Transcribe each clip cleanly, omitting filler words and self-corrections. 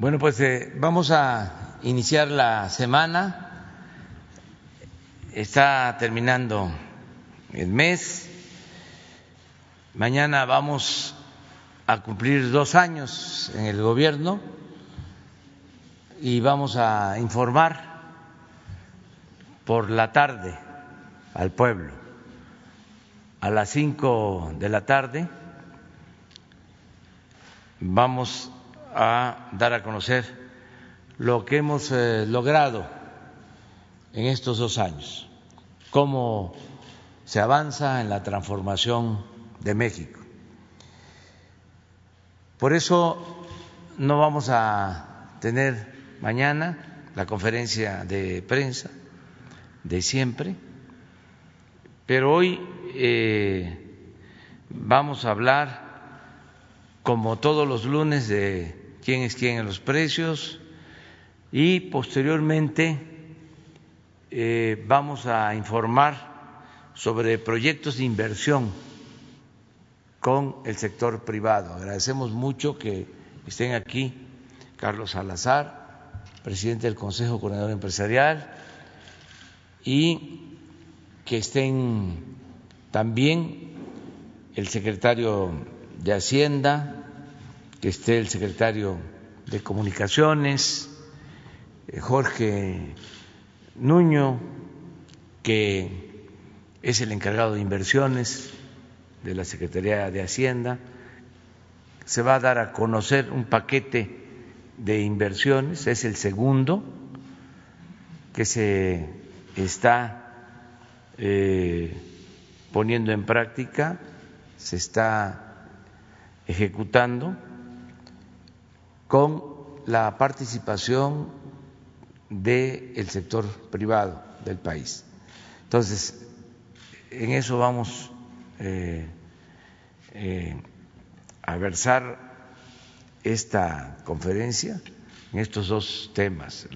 Bueno, pues vamos a iniciar la semana. Está terminando el mes. Mañana vamos a cumplir 2 años en el gobierno y vamos a informar por la tarde al pueblo. A las 5 de la tarde vamos a dar a conocer lo que hemos logrado en estos 2 años, cómo se avanza en la transformación de México. Por eso no vamos a tener mañana la conferencia de prensa de siempre, pero hoy vamos a hablar, como todos los lunes, de quién es quién en los precios, y posteriormente vamos a informar sobre proyectos de inversión con el sector privado. Agradecemos mucho que estén aquí Carlos Salazar, presidente del Consejo Coordinador Empresarial, y que estén también el secretario de Hacienda, que esté el secretario de Comunicaciones, Jorge Nuño, que es el encargado de inversiones de la Secretaría de Hacienda. Se va a dar a conocer un paquete de inversiones, es el segundo que se está poniendo en práctica, se está ejecutando, con la participación del sector privado del país. Entonces, en eso vamos a versar esta conferencia, en estos 2 temas,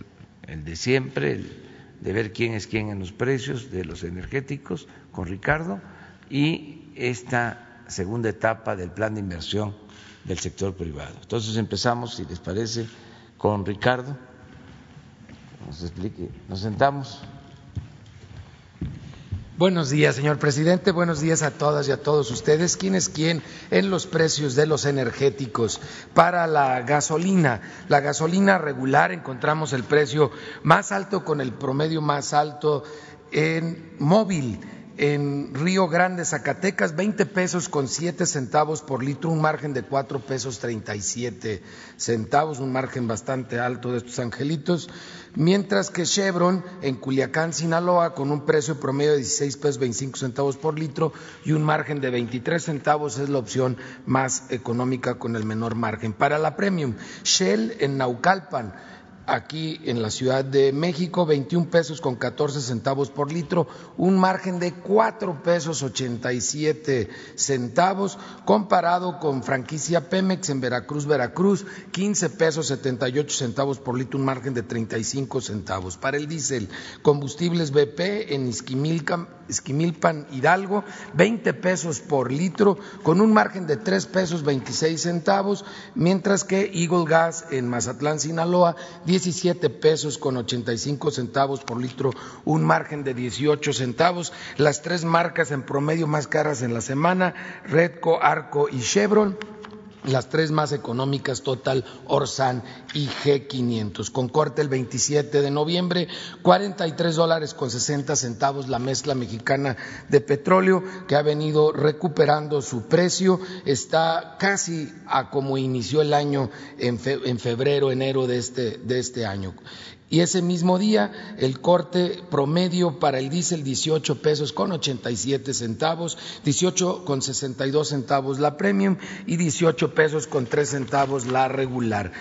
el de siempre, el de ver quién es quién en los precios de los energéticos con Ricardo, y esta segunda etapa del plan de inversión del sector privado. Entonces empezamos, si les parece, con Ricardo. Nos explique. Nos sentamos. Buenos días, señor presidente. Buenos días a todas y a todos ustedes. ¿Quién es quién en los precios de los energéticos? Para la gasolina regular encontramos el precio más alto con el promedio más alto en móvil. En Río Grande, Zacatecas, 20 pesos con 7 centavos por litro, un margen de 4 pesos 37 centavos, un margen bastante alto de estos angelitos. Mientras que Chevron en Culiacán, Sinaloa, con un precio promedio de 16 pesos 25 centavos por litro y un margen de 23 centavos, es la opción más económica con el menor margen. Para la Premium, Shell en Naucalpan, aquí en la Ciudad de México, 21 pesos con 14 centavos por litro, un margen de 4 pesos 87 centavos, comparado con franquicia Pemex en Veracruz, 15 pesos 78 centavos por litro, un margen de 35 centavos. Para el diésel, combustibles BP en Esquimilpan, Hidalgo, 20 pesos por litro, con un margen de 3 pesos 26 centavos, mientras que Eagle Gas en Mazatlán, Sinaloa, 17 pesos con 85 centavos por litro, un margen de 18 centavos. Las 3 marcas en promedio más caras en la semana, Redco, Arco y Chevron. Las 3 más económicas, Total, Orsan y G500. Con corte el 27 de noviembre, $43.60 la mezcla mexicana de petróleo, que ha venido recuperando su precio. Está casi a como inició el año en febrero, enero de este año. Y ese mismo día el corte promedio para el diésel, 18 pesos con 87 centavos, 18 con 62 centavos la Premium y 18 pesos con 3 centavos la regular.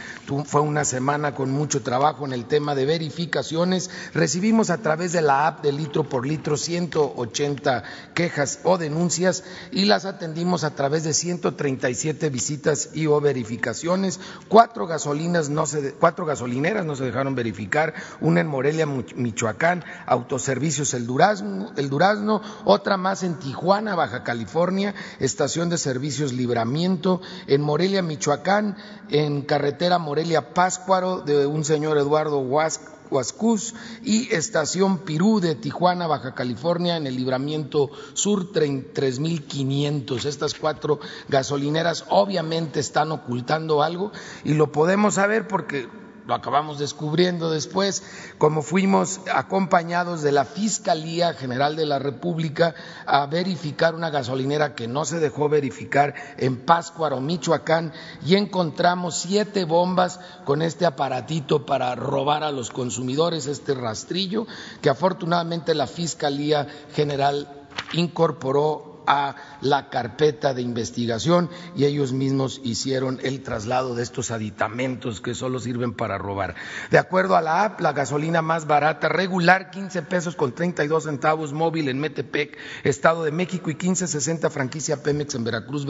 Fue una semana con mucho trabajo en el tema de verificaciones. Recibimos a través de la app de litro por litro 180 quejas o denuncias y las atendimos a través de 137 visitas y o verificaciones. 4 gasolineras no se dejaron verificar. duplicar, una en Morelia, Michoacán, Autoservicios El Durazno, otra más en Tijuana, Baja California, Estación de Servicios Libramiento, en Morelia, Michoacán, en carretera Morelia-Páscuaro de un señor Eduardo Huascuz, y Estación Pirú de Tijuana, Baja California, en el Libramiento Sur, 3,500. Estas cuatro gasolineras obviamente están ocultando algo y lo podemos saber porque lo acabamos descubriendo después, como fuimos acompañados de la Fiscalía General de la República a verificar una gasolinera que no se dejó verificar en Páscuaro, Michoacán, y encontramos 7 bombas con este aparatito para robar a los consumidores, este rastrillo, que afortunadamente la Fiscalía General incorporó a la carpeta de investigación y ellos mismos hicieron el traslado de estos aditamentos que solo sirven para robar. De acuerdo a la app, la gasolina más barata regular, 15 pesos con 32 centavos, móvil en Metepec, Estado de México, y 15.60 franquicia Pemex en Veracruz,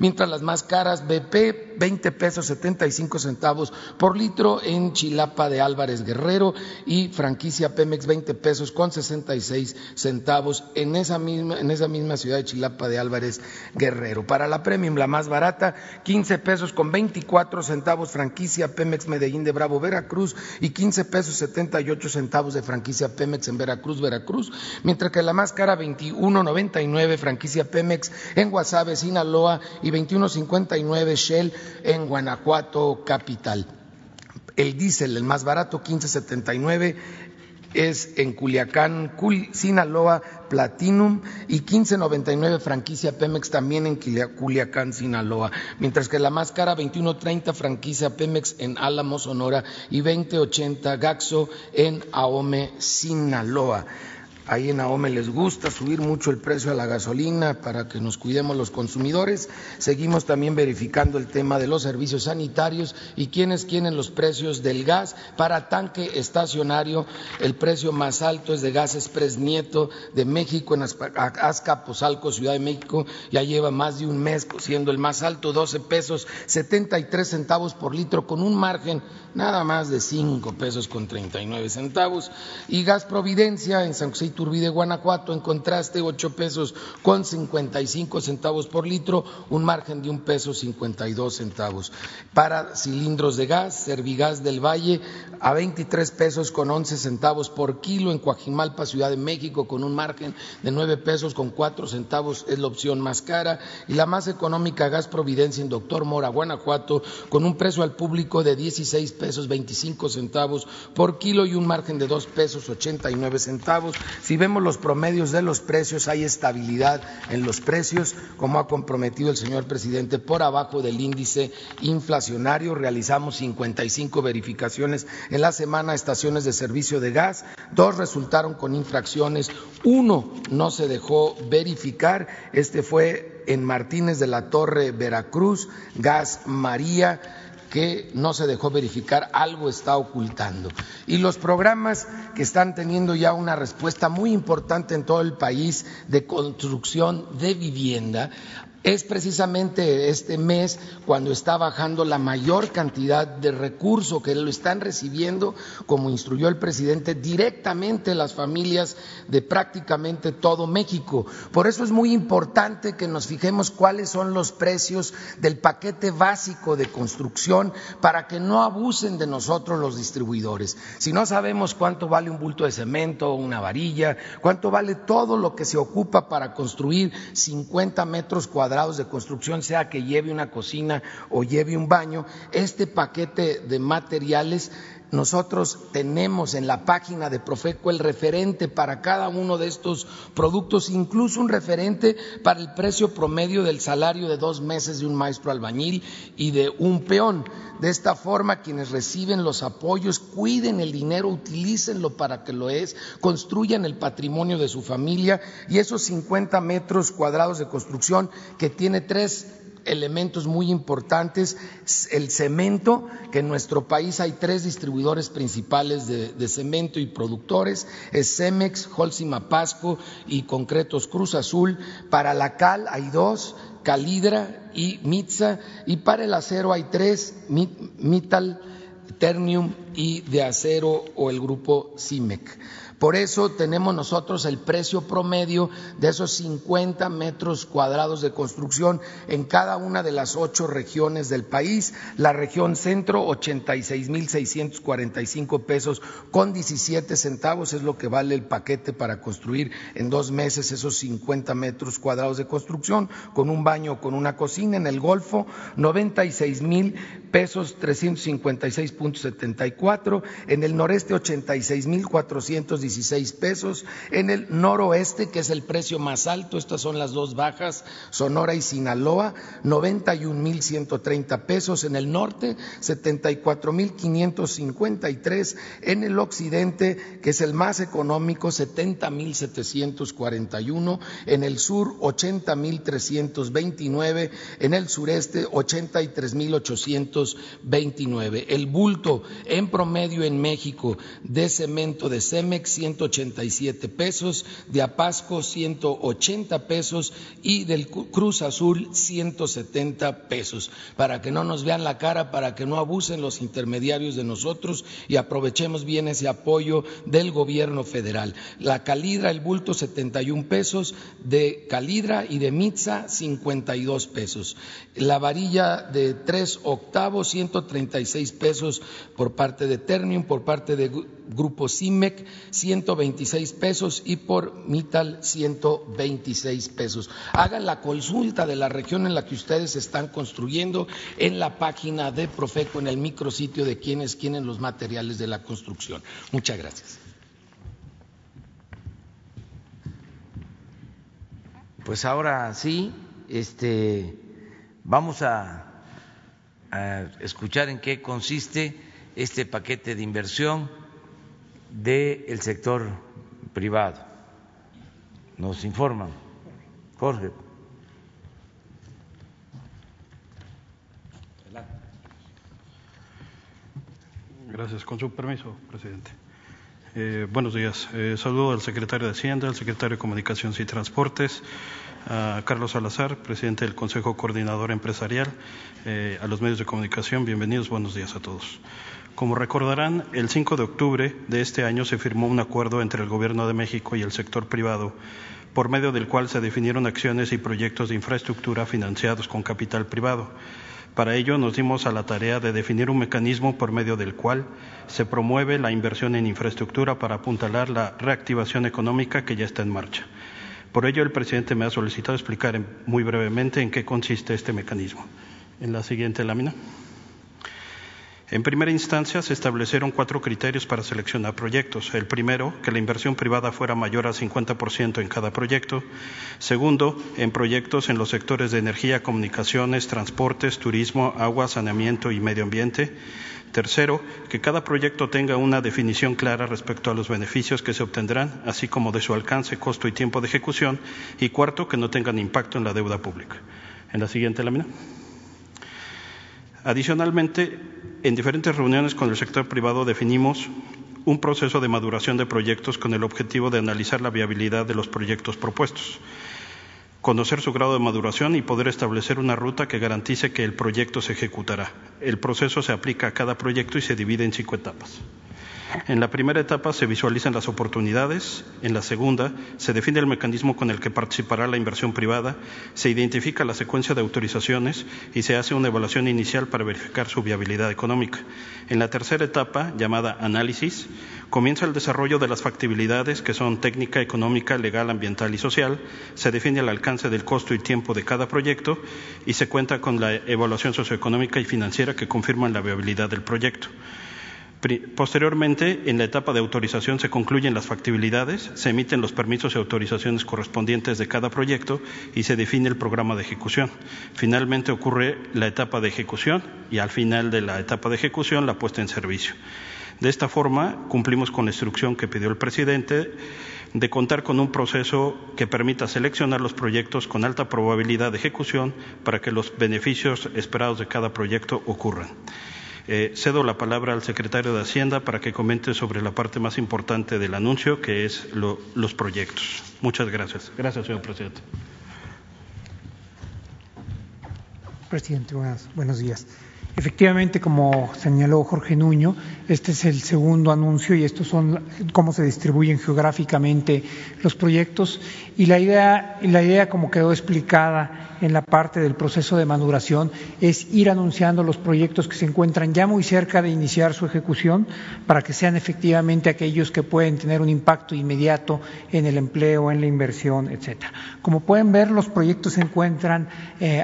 mientras las más caras, BP, 20 pesos 75 centavos por litro en Chilapa de Álvarez Guerrero, y franquicia Pemex, 20 pesos con 66 centavos en esa misma ciudad de Chilapa de Álvarez Guerrero. Para la Premium, la más barata, 15 pesos con 24 centavos franquicia Pemex Medellín de Bravo, Veracruz, y 15 pesos 78 centavos de franquicia Pemex en Veracruz, mientras que la más cara, 21.99 franquicia Pemex en Guasave, Sinaloa, y 21.59 Shell en Guanajuato capital. El diésel, el más barato, 15.79 es en Culiacán, Sinaloa, Platinum, y 15.99 franquicia Pemex también en Culiacán, Sinaloa, mientras que la más cara, 21.30 franquicia Pemex en Álamo, Sonora, y 20.80 Gaxo en Ahome, Sinaloa. Ahí en Ahome les gusta subir mucho el precio a la gasolina para que nos cuidemos los consumidores. Seguimos también verificando el tema de los servicios sanitarios y quiénes tienen los precios del gas. Para tanque estacionario, el precio más alto es de Gas Express Nieto de México en Azcapotzalco, Ciudad de México. Ya lleva más de un mes siendo el más alto, 12 pesos 73 centavos por litro, con un margen nada más de 5 pesos con 39 centavos. Y Gas Providencia en San José Turbide, Guanajuato, en contraste, 8 pesos con 55 centavos por litro, un margen de 1 peso 52 centavos. Para cilindros de gas, Servigas del Valle a 23 pesos con 11 centavos por kilo en Coajimalpa, Ciudad de México, con un margen de 9 pesos con 4 centavos, es la opción más cara, y la más económica, Gas Providencia en Doctor Mora, Guanajuato, con un precio al público de 16 pesos 25 centavos por kilo y un margen de 2 pesos 89 centavos. Si vemos los promedios de los precios, hay estabilidad en los precios, como ha comprometido el señor presidente, por abajo del índice inflacionario. Realizamos 55 verificaciones en la semana a estaciones de servicio de gas, 2 resultaron con infracciones, 1 no se dejó verificar, este fue en Martínez de la Torre, Veracruz, Gas María, que no se dejó verificar, algo está ocultando. Y los programas que están teniendo ya una respuesta muy importante en todo el país de construcción de vivienda, es precisamente este mes cuando está bajando la mayor cantidad de recursos que lo están recibiendo, como instruyó el presidente, directamente las familias de prácticamente todo México. Por eso es muy importante que nos fijemos cuáles son los precios del paquete básico de construcción para que no abusen de nosotros los distribuidores. Si no sabemos cuánto vale un bulto de cemento, una varilla, cuánto vale todo lo que se ocupa para construir 50 metros cuadrados de construcción, sea que lleve una cocina o lleve un baño, este paquete de materiales, nosotros tenemos en la página de Profeco el referente para cada uno de estos productos, incluso un referente para el precio promedio del salario de 2 meses de un maestro albañil y de un peón. De esta forma, quienes reciben los apoyos, cuiden el dinero, utilícenlo para que lo es, construyan el patrimonio de su familia, y esos 50 metros cuadrados de construcción que tiene 3 elementos muy importantes, el cemento, que en nuestro país hay 3 distribuidores principales de cemento y productores, es Cemex, Holcim Pasco y Concretos Cruz Azul. Para la cal hay 2, Calidra y Mitza, y para el acero hay 3, Mital, Ternium y de acero o el grupo Cimec. Por eso tenemos nosotros el precio promedio de esos 50 metros cuadrados de construcción en cada una de las 8 regiones del país. La región centro, 86,645 pesos con 17 centavos es lo que vale el paquete para construir en 2 meses esos 50 metros cuadrados de construcción con un baño, con una cocina. En el Golfo, 96,000 pesos 356.74, en el noreste 86,416 pesos, en el noroeste, que es el precio más alto, estas son las 2 bajas, Sonora y Sinaloa, 91,130 pesos, en el norte 74,553, en el occidente, que es el más económico, 70,741, en el sur 80,329, en el sureste 83,829. El bulto en promedio en México de cemento de Cemex 187 pesos, de Apasco 180 pesos y del Cruz Azul 170 pesos. Para que no nos vean la cara, para que no abusen los intermediarios de nosotros y aprovechemos bien ese apoyo del gobierno federal. La Calidra, el bulto 71 pesos, de Calidra y de Mitza 52 pesos. La varilla de 3/8, 136 pesos por parte de Ternium, por parte de Grupo Cimec 126 pesos y por Mittal 126 pesos. Hagan la consulta de la región en la que ustedes están construyendo en la página de Profeco, en el micrositio de quienes tienen los materiales de la construcción. Muchas gracias. Pues ahora sí, vamos a escuchar en qué consiste este paquete de inversión del sector privado. Nos informan. Jorge. Gracias. Con su permiso, presidente. Buenos días. Saludo al secretario de Hacienda, al secretario de Comunicaciones y Transportes, a Carlos Salazar, presidente del Consejo Coordinador Empresarial, a los medios de comunicación. Bienvenidos, buenos días a todos. Como recordarán, el 5 de octubre de este año se firmó un acuerdo entre el Gobierno de México y el sector privado, por medio del cual se definieron acciones y proyectos de infraestructura financiados con capital privado. Para ello nos dimos a la tarea de definir un mecanismo por medio del cual se promueve la inversión en infraestructura para apuntalar la reactivación económica que ya está en marcha. Por ello, el presidente me ha solicitado explicar muy brevemente en qué consiste este mecanismo. En la siguiente lámina. En primera instancia, se establecieron 4 criterios para seleccionar proyectos. El primero, que la inversión privada fuera mayor al 50% en cada proyecto. Segundo, en proyectos en los sectores de energía, comunicaciones, transportes, turismo, agua, saneamiento y medio ambiente. Tercero, que cada proyecto tenga una definición clara respecto a los beneficios que se obtendrán, así como de su alcance, costo y tiempo de ejecución. Y cuarto, que no tengan impacto en la deuda pública. En la siguiente lámina. Adicionalmente, en diferentes reuniones con el sector privado definimos un proceso de maduración de proyectos con el objetivo de analizar la viabilidad de los proyectos propuestos, conocer su grado de maduración y poder establecer una ruta que garantice que el proyecto se ejecutará. El proceso se aplica a cada proyecto y se divide en 5 etapas. En la primera etapa se visualizan las oportunidades, en la segunda se define el mecanismo con el que participará la inversión privada, se identifica la secuencia de autorizaciones y se hace una evaluación inicial para verificar su viabilidad económica. En la tercera etapa, llamada análisis, comienza el desarrollo de las factibilidades que son técnica, económica, legal, ambiental y social, se define el alcance del costo y tiempo de cada proyecto y se cuenta con la evaluación socioeconómica y financiera que confirman la viabilidad del proyecto. Posteriormente, en la etapa de autorización se concluyen las factibilidades, se emiten los permisos y autorizaciones correspondientes de cada proyecto y se define el programa de ejecución. Finalmente ocurre la etapa de ejecución y al final de la etapa de ejecución la puesta en servicio. De esta forma, cumplimos con la instrucción que pidió el presidente de contar con un proceso que permita seleccionar los proyectos con alta probabilidad de ejecución para que los beneficios esperados de cada proyecto ocurran. Cedo la palabra al secretario de Hacienda para que comente sobre la parte más importante del anuncio, que es los proyectos. Muchas gracias. Gracias, señor presidente. Presidente, buenos días. Efectivamente, como señaló Jorge Nuño, este es el segundo anuncio y estos son cómo se distribuyen geográficamente los proyectos, y la idea, como quedó explicada en la parte del proceso de maduración, es ir anunciando los proyectos que se encuentran ya muy cerca de iniciar su ejecución para que sean efectivamente aquellos que pueden tener un impacto inmediato en el empleo, en la inversión, etcétera. Como pueden ver, los proyectos se encuentran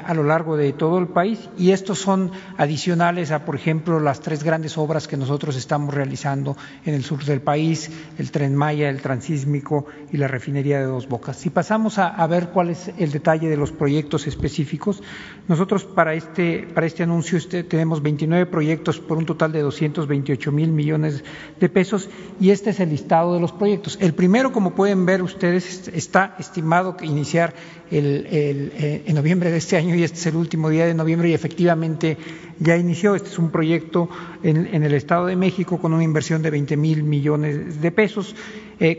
a lo largo de todo el país, y estos son adicionales a, por ejemplo, las tres grandes obras que nosotros estamos realizando en el sur del país: el Tren Maya, el Transísmico y la refinería de Dos Bocas. Si pasamos a ver cuál es el detalle de los proyectos específicos, nosotros para este anuncio tenemos 29 proyectos por un total de 228,000 millones de pesos, y este es el listado de los proyectos. El primero, como pueden ver ustedes, está estimado que iniciar en noviembre de este año, y este es el último día de noviembre, y efectivamente ya inició. Este es un proyecto en el Estado de México con una inversión de 20,000 millones de pesos.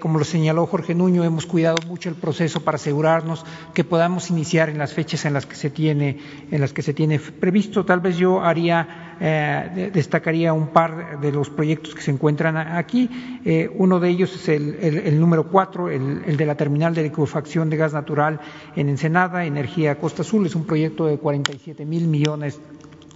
Como lo señaló Jorge Nuño, hemos cuidado mucho el proceso para asegurarnos que podamos iniciar en las fechas en las que se tiene previsto. Tal vez yo destacaría un par de los proyectos que se encuentran aquí. Uno de ellos es el número 4, el de la terminal de licuefacción de gas natural en Ensenada, Energía Costa Azul. Es un proyecto de 47,000 millones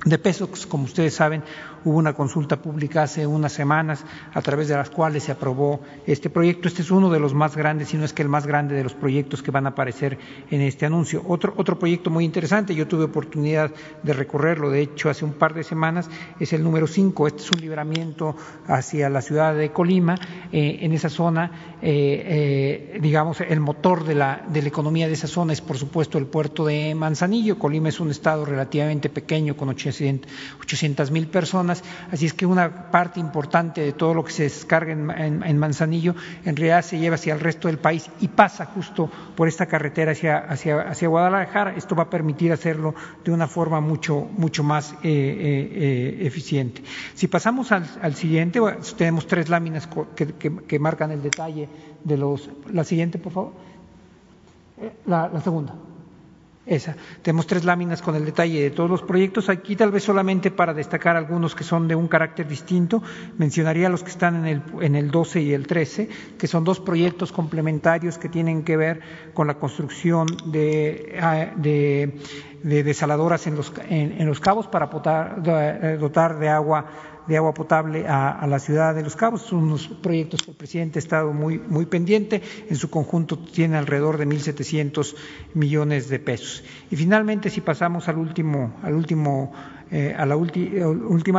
de pesos. Como ustedes saben, hubo una consulta pública hace unas semanas a través de las cuales se aprobó este proyecto. Este es uno de los más grandes, si no es que el más grande de los proyectos que van a aparecer en este anuncio. Otro proyecto muy interesante, yo tuve oportunidad de recorrerlo, de hecho, hace un par de semanas, es el número 5. Este es un libramiento hacia la ciudad de Colima. En esa zona, digamos, el motor de la economía de esa zona es, por supuesto, el puerto de Manzanillo. Colima es un estado relativamente pequeño, con 800,000 personas, así es que una parte importante de todo lo que se descarga en Manzanillo en realidad se lleva hacia el resto del país y pasa justo por esta carretera hacia Guadalajara. Esto va a permitir hacerlo de una forma mucho más eficiente. Si pasamos al siguiente, tenemos tres láminas que marcan el detalle de los… La siguiente, por favor. La segunda. Esa. Tenemos tres láminas con el detalle de todos los proyectos. Aquí, tal vez solamente para destacar algunos que son de un carácter distinto, mencionaría los que están en el 12 y el 13, que son dos proyectos complementarios que tienen que ver con la construcción de desaladoras en Los Cabos para dotar de agua potable a la ciudad de Los Cabos. Son unos proyectos que el presidente ha estado muy pendiente. En su conjunto tiene alrededor de 1,700 millones de pesos. Y finalmente, si pasamos a la última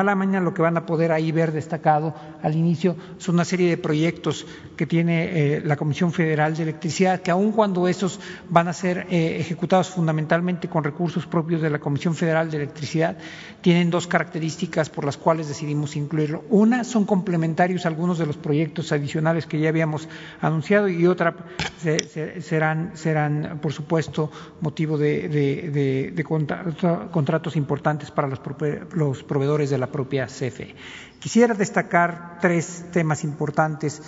lámina, lo que van a poder ahí ver destacado al inicio son una serie de proyectos que tiene la Comisión Federal de Electricidad, que aun cuando esos van a ser ejecutados fundamentalmente con recursos propios de la Comisión Federal de Electricidad, tienen dos características por las cuales decidimos incluirlo. Una, son complementarios a algunos de los proyectos adicionales que ya habíamos anunciado, y otra, serán por supuesto motivo de contratos importantes para los proveedores de la propia CFE. Quisiera destacar tres temas importantes,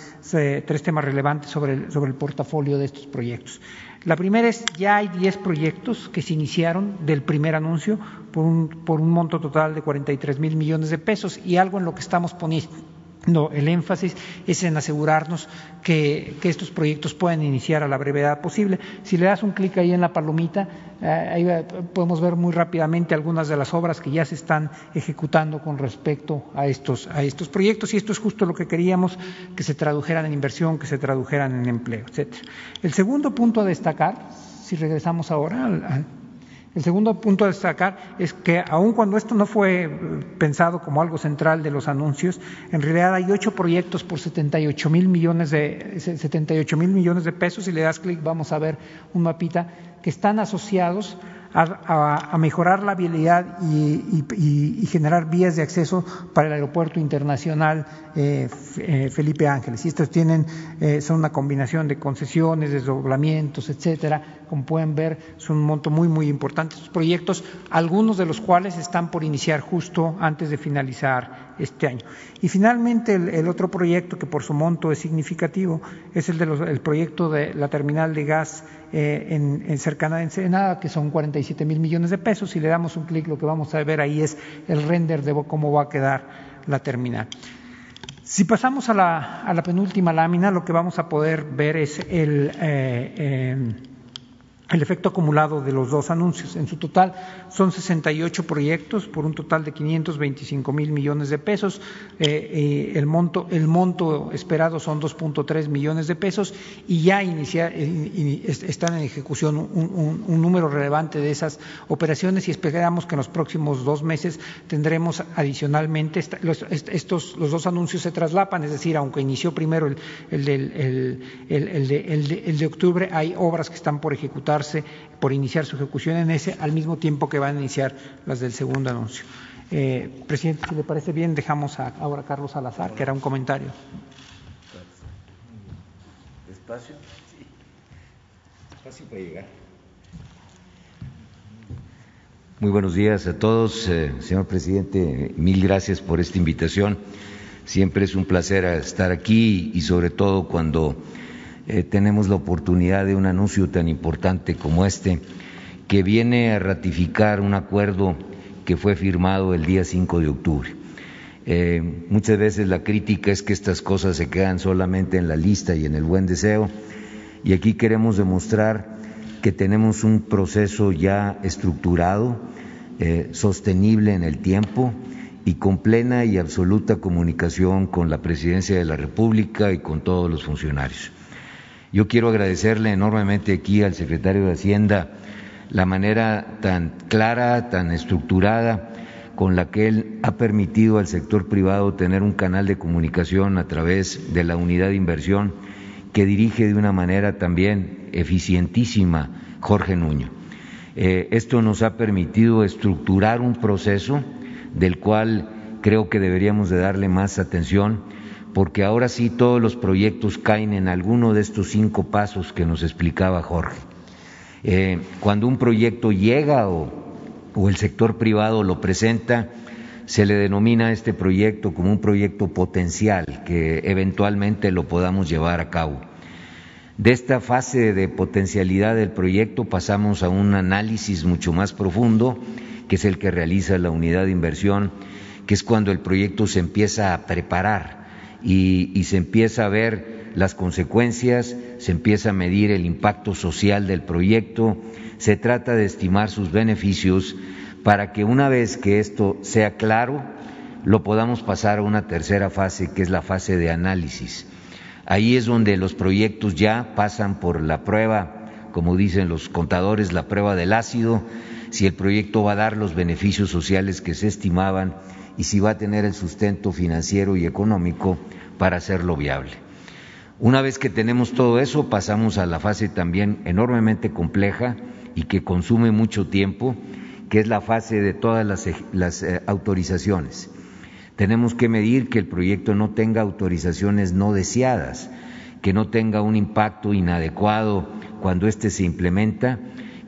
tres temas relevantes sobre el portafolio de estos proyectos. La primera es: ya hay 10 proyectos que se iniciaron del primer anuncio por un monto total de 43,000 millones de pesos, y algo en lo que estamos poniendo el énfasis es en asegurarnos que estos proyectos puedan iniciar a la brevedad posible. Si le das un clic ahí en la palomita, ahí podemos ver muy rápidamente algunas de las obras que ya se están ejecutando con respecto a estos proyectos, y esto es justo lo que queríamos, que se tradujeran en inversión, que se tradujeran en empleo, etcétera. El segundo punto a destacar, si regresamos ahora El segundo punto a destacar es que, aun cuando esto no fue pensado como algo central de los anuncios, en realidad hay 8 proyectos por 78,000 millones de pesos. Si le das clic, vamos a ver un mapita que están asociados a mejorar la vialidad y generar vías de acceso para el Aeropuerto Internacional Felipe Ángeles. Y estos son una combinación de concesiones, desdoblamientos, etcétera. Como pueden ver, son un monto muy importante estos proyectos, algunos de los cuales están por iniciar justo antes de finalizar este año. Y finalmente el otro proyecto que por su monto es significativo es el proyecto de la terminal de gas en cercana de Ensenada, que son 47 mil millones de pesos. Si le damos un clic, lo que vamos a ver ahí es el render de cómo va a quedar la terminal. Si pasamos a la penúltima lámina, lo que vamos a poder ver es el efecto acumulado de los dos anuncios. En su total son 68 proyectos por un total de 525 mil millones de pesos. El monto esperado son 2.3 millones de pesos y ya están en ejecución un número relevante de esas operaciones, y esperamos que en los próximos 2 meses tendremos adicionalmente los dos anuncios se traslapan, es decir, aunque inició primero el de octubre, hay obras que están por ejecutar, por iniciar su ejecución en ese, al mismo tiempo que van a iniciar las del segundo anuncio. Presidente, si le parece bien, dejamos ahora a Carlos Salazar, que hará un comentario. ¿Espacio? Sí. Espacio para llegar. Muy buenos días a todos. Señor presidente, mil gracias por esta invitación. Siempre es un placer estar aquí, y sobre todo cuando tenemos la oportunidad de un anuncio tan importante como este, que viene a ratificar un acuerdo que fue firmado el día 5 de octubre. Muchas veces la crítica es que estas cosas se quedan solamente en la lista y en el buen deseo, y aquí queremos demostrar que tenemos un proceso ya estructurado, sostenible en el tiempo, y con plena y absoluta comunicación con la Presidencia de la República y con todos los funcionarios. Yo quiero agradecerle enormemente aquí al secretario de Hacienda la manera tan clara, tan estructurada con la que él ha permitido al sector privado tener un canal de comunicación a través de la unidad de inversión que dirige de una manera también eficientísima Jorge Nuño. Esto nos ha permitido estructurar un proceso del cual creo que deberíamos de darle más atención, porque ahora sí todos los proyectos caen en alguno de estos 5 pasos que nos explicaba Jorge. Cuando un proyecto llega o el sector privado lo presenta, se le denomina a este proyecto como un proyecto potencial, que eventualmente lo podamos llevar a cabo. De esta fase de potencialidad del proyecto pasamos a un análisis mucho más profundo, que es el que realiza la unidad de inversión, que es cuando el proyecto se empieza a preparar. Y se empieza a ver las consecuencias, se empieza a medir el impacto social del proyecto, se trata de estimar sus beneficios para que una vez que esto sea claro, lo podamos pasar a una tercera fase, que es la fase de análisis. Ahí es donde los proyectos ya pasan por la prueba, como dicen los contadores, la prueba del ácido, si el proyecto va a dar los beneficios sociales que se estimaban y si va a tener el sustento financiero y económico para hacerlo viable. Una vez que tenemos todo eso, pasamos a la fase también enormemente compleja y que consume mucho tiempo, que es la fase de todas las autorizaciones. Tenemos que medir que el proyecto no tenga autorizaciones no deseadas, que no tenga un impacto inadecuado cuando éste se implementa,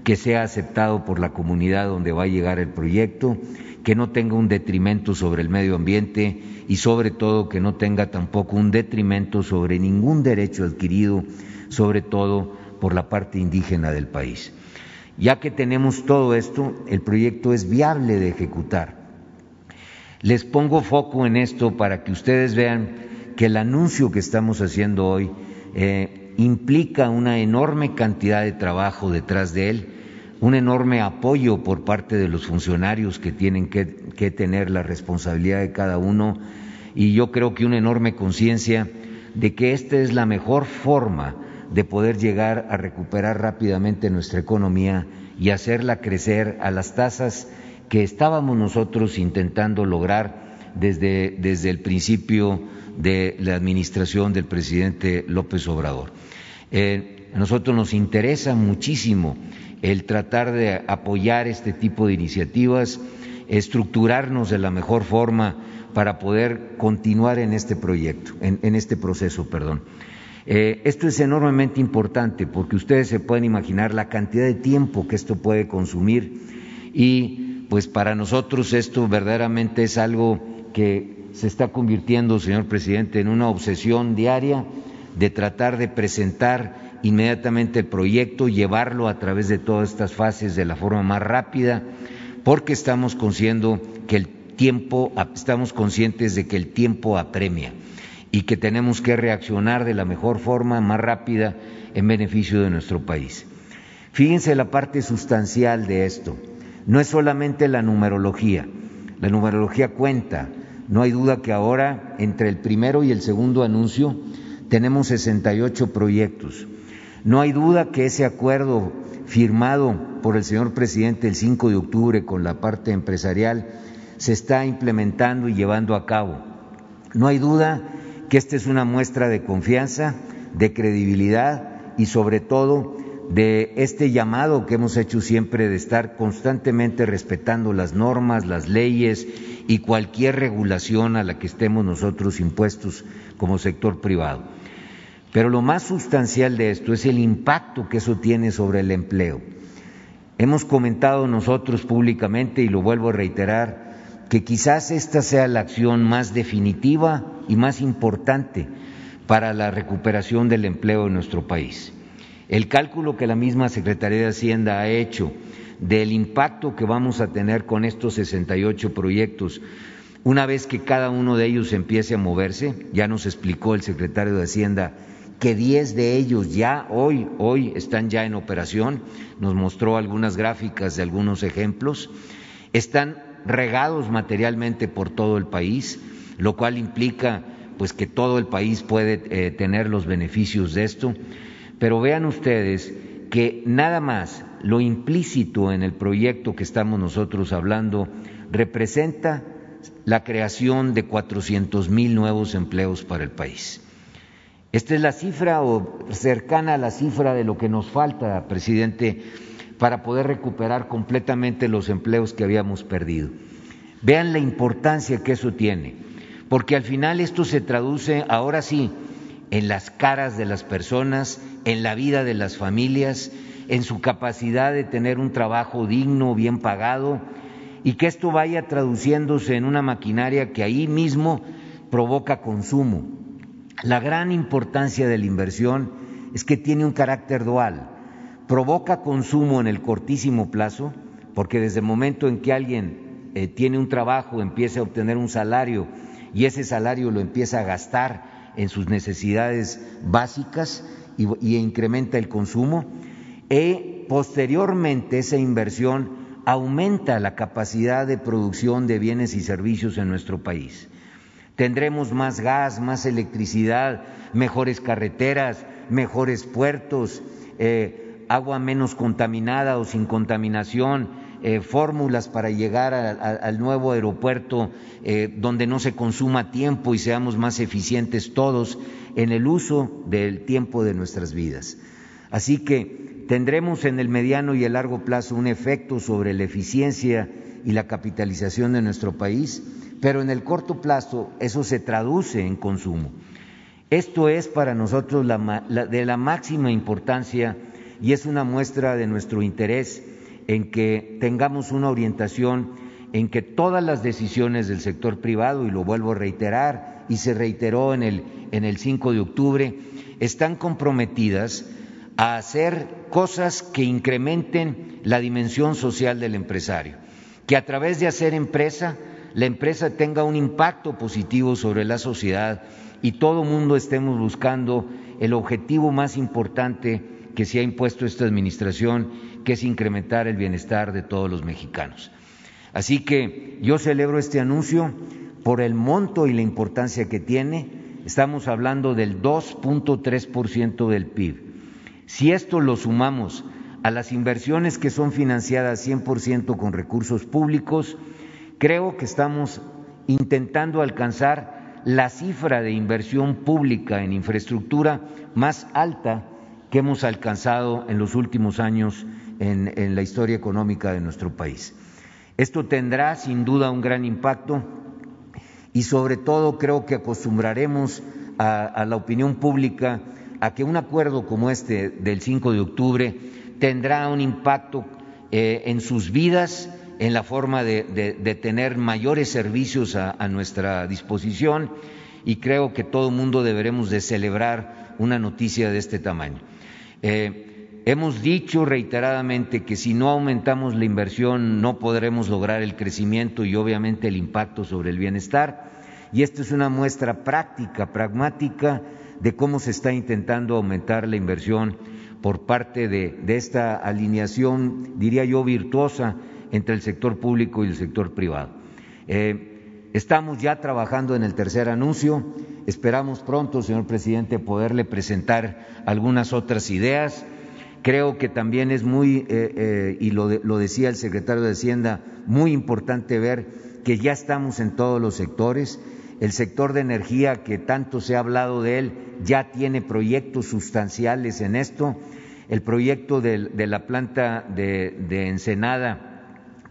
que sea aceptado por la comunidad donde va a llegar el proyecto, que no tenga un detrimento sobre el medio ambiente y sobre todo que no tenga tampoco un detrimento sobre ningún derecho adquirido, sobre todo por la parte indígena del país. Ya que tenemos todo esto, el proyecto es viable de ejecutar. Les pongo foco en esto para que ustedes vean que el anuncio que estamos haciendo hoy implica una enorme cantidad de trabajo detrás de él, un enorme apoyo por parte de los funcionarios que tienen que tener la responsabilidad de cada uno, y yo creo que una enorme conciencia de que esta es la mejor forma de poder llegar a recuperar rápidamente nuestra economía y hacerla crecer a las tasas que estábamos nosotros intentando lograr desde el principio de la administración del presidente López Obrador. A nosotros nos interesa muchísimo el tratar de apoyar este tipo de iniciativas, estructurarnos de la mejor forma para poder continuar en este proyecto, en este proceso, perdón. Esto es enormemente importante porque ustedes se pueden imaginar la cantidad de tiempo que esto puede consumir, y pues para nosotros esto verdaderamente es algo que se está convirtiendo, señor presidente, en una obsesión diaria de tratar de presentar inmediatamente el proyecto, llevarlo a través de todas estas fases de la forma más rápida, porque estamos conscientes que el tiempo apremia y que tenemos que reaccionar de la mejor forma, más rápida, en beneficio de nuestro país. Fíjense la parte sustancial de esto. No es solamente la numerología cuenta. No hay duda que ahora, entre el primero y el segundo anuncio, tenemos 68 proyectos. No hay duda que ese acuerdo firmado por el señor presidente el 5 de octubre con la parte empresarial se está implementando y llevando a cabo. No hay duda que esta es una muestra de confianza, de credibilidad y sobre todo de este llamado que hemos hecho siempre de estar constantemente respetando las normas, las leyes y cualquier regulación a la que estemos nosotros impuestos como sector privado. Pero lo más sustancial de esto es el impacto que eso tiene sobre el empleo. Hemos comentado nosotros públicamente, y lo vuelvo a reiterar, que quizás esta sea la acción más definitiva y más importante para la recuperación del empleo en nuestro país. El cálculo que la misma Secretaría de Hacienda ha hecho del impacto que vamos a tener con estos 68 proyectos, una vez que cada uno de ellos empiece a moverse, ya nos explicó el secretario de Hacienda que 10 de ellos ya hoy están ya en operación, nos mostró algunas gráficas de algunos ejemplos, están regados materialmente por todo el país, lo cual implica pues que todo el país puede tener los beneficios de esto. Pero vean ustedes que nada más lo implícito en el proyecto que estamos nosotros hablando representa la creación de 400,000 nuevos empleos para el país. Esta es la cifra o cercana a la cifra de lo que nos falta, presidente, para poder recuperar completamente los empleos que habíamos perdido. Vean la importancia que eso tiene, porque al final esto se traduce ahora sí en las caras de las personas, en la vida de las familias, en su capacidad de tener un trabajo digno, bien pagado, y que esto vaya traduciéndose en una maquinaria que ahí mismo provoca consumo. La gran importancia de la inversión es que tiene un carácter dual. Provoca consumo en el cortísimo plazo, porque desde el momento en que alguien tiene un trabajo, empieza a obtener un salario y ese salario lo empieza a gastar en sus necesidades básicas y incrementa el consumo, y posteriormente esa inversión aumenta la capacidad de producción de bienes y servicios en nuestro país. Tendremos más gas, más electricidad, mejores carreteras, mejores puertos, agua menos contaminada o sin contaminación, fórmulas para llegar al nuevo aeropuerto donde no se consuma tiempo y seamos más eficientes todos en el uso del tiempo de nuestras vidas. Así que tendremos en el mediano y el largo plazo un efecto sobre la eficiencia y la capitalización de nuestro país, pero en el corto plazo eso se traduce en consumo. Esto es para nosotros de la máxima importancia y es una muestra de nuestro interés en que tengamos una orientación en que todas las decisiones del sector privado, y lo vuelvo a reiterar, y se reiteró en el 5 de octubre, están comprometidas a hacer cosas que incrementen la dimensión social del empresario, que a través de hacer empresa, la empresa tenga un impacto positivo sobre la sociedad y todo mundo estemos buscando el objetivo más importante que se ha impuesto esta administración, que es incrementar el bienestar de todos los mexicanos. Así que yo celebro este anuncio por el monto y la importancia que tiene. Estamos hablando del 2.3% del PIB. Si esto lo sumamos a las inversiones que son financiadas 100% con recursos públicos, creo que estamos intentando alcanzar la cifra de inversión pública en infraestructura más alta que hemos alcanzado en los últimos años en la historia económica de nuestro país. Esto tendrá sin duda un gran impacto y sobre todo creo que acostumbraremos a la opinión pública a que un acuerdo como este del 5 de octubre tendrá un impacto en sus vidas en la forma de tener mayores servicios a nuestra disposición, y creo que todo mundo deberemos de celebrar una noticia de este tamaño. Hemos dicho reiteradamente que si no aumentamos la inversión no podremos lograr el crecimiento y obviamente el impacto sobre el bienestar, y esto es una muestra práctica, pragmática, de cómo se está intentando aumentar la inversión por parte de esta alineación, diría yo, virtuosa entre el sector público y el sector privado. Estamos ya trabajando en el tercer anuncio, esperamos pronto, señor presidente, poderle presentar algunas otras ideas. Creo que también es muy, y lo decía el secretario de Hacienda, muy importante ver que ya estamos en todos los sectores. El sector de energía, que tanto se ha hablado de él, ya tiene proyectos sustanciales en esto. El proyecto de la planta de Ensenada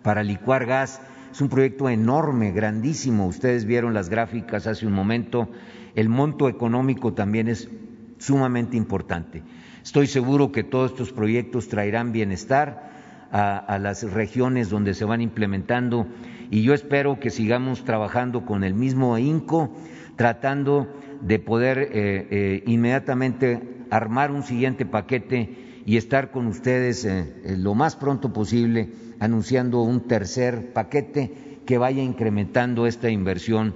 para licuar gas es un proyecto enorme, grandísimo. Ustedes vieron las gráficas hace un momento. El monto económico también es sumamente importante. Estoy seguro que todos estos proyectos traerán bienestar a las regiones donde se van implementando, y yo espero que sigamos trabajando con el mismo ahínco, tratando de poder inmediatamente armar un siguiente paquete y estar con ustedes lo más pronto posible anunciando un tercer paquete que vaya incrementando esta inversión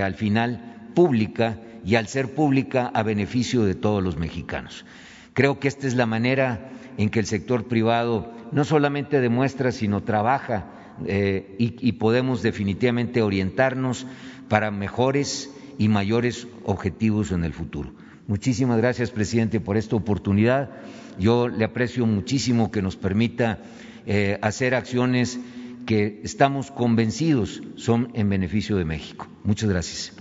al final pública, y al ser pública a beneficio de todos los mexicanos. Creo que esta es la manera en que el sector privado no solamente demuestra, sino trabaja, y podemos definitivamente orientarnos para mejores y mayores objetivos en el futuro. Muchísimas gracias, presidente, por esta oportunidad. Yo le aprecio muchísimo que nos permita hacer acciones que estamos convencidos son en beneficio de México. Muchas gracias.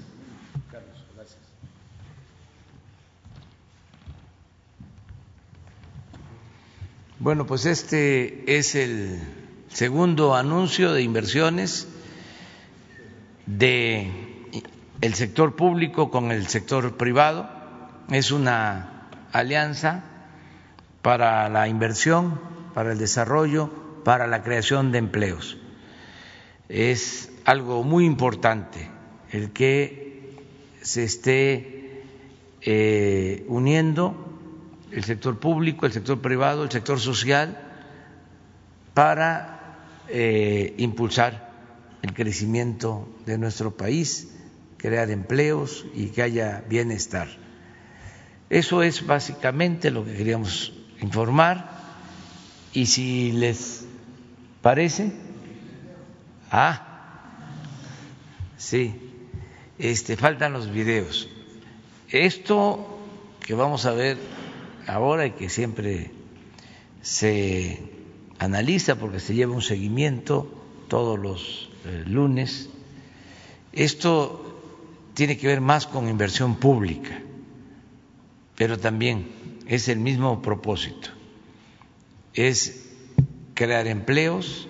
Bueno, pues este es el segundo anuncio de inversiones de el sector público con el sector privado. Es una alianza para la inversión, para el desarrollo, para la creación de empleos. Es algo muy importante el que se esté uniendo el sector público, el sector privado, el sector social, para impulsar el crecimiento de nuestro país, crear empleos y que haya bienestar. Eso es básicamente lo que queríamos informar, y si les parece, faltan los videos. Esto que vamos a ver ahora, y que siempre se analiza porque se lleva un seguimiento todos los lunes, esto tiene que ver más con inversión pública, pero también es el mismo propósito, es crear empleos.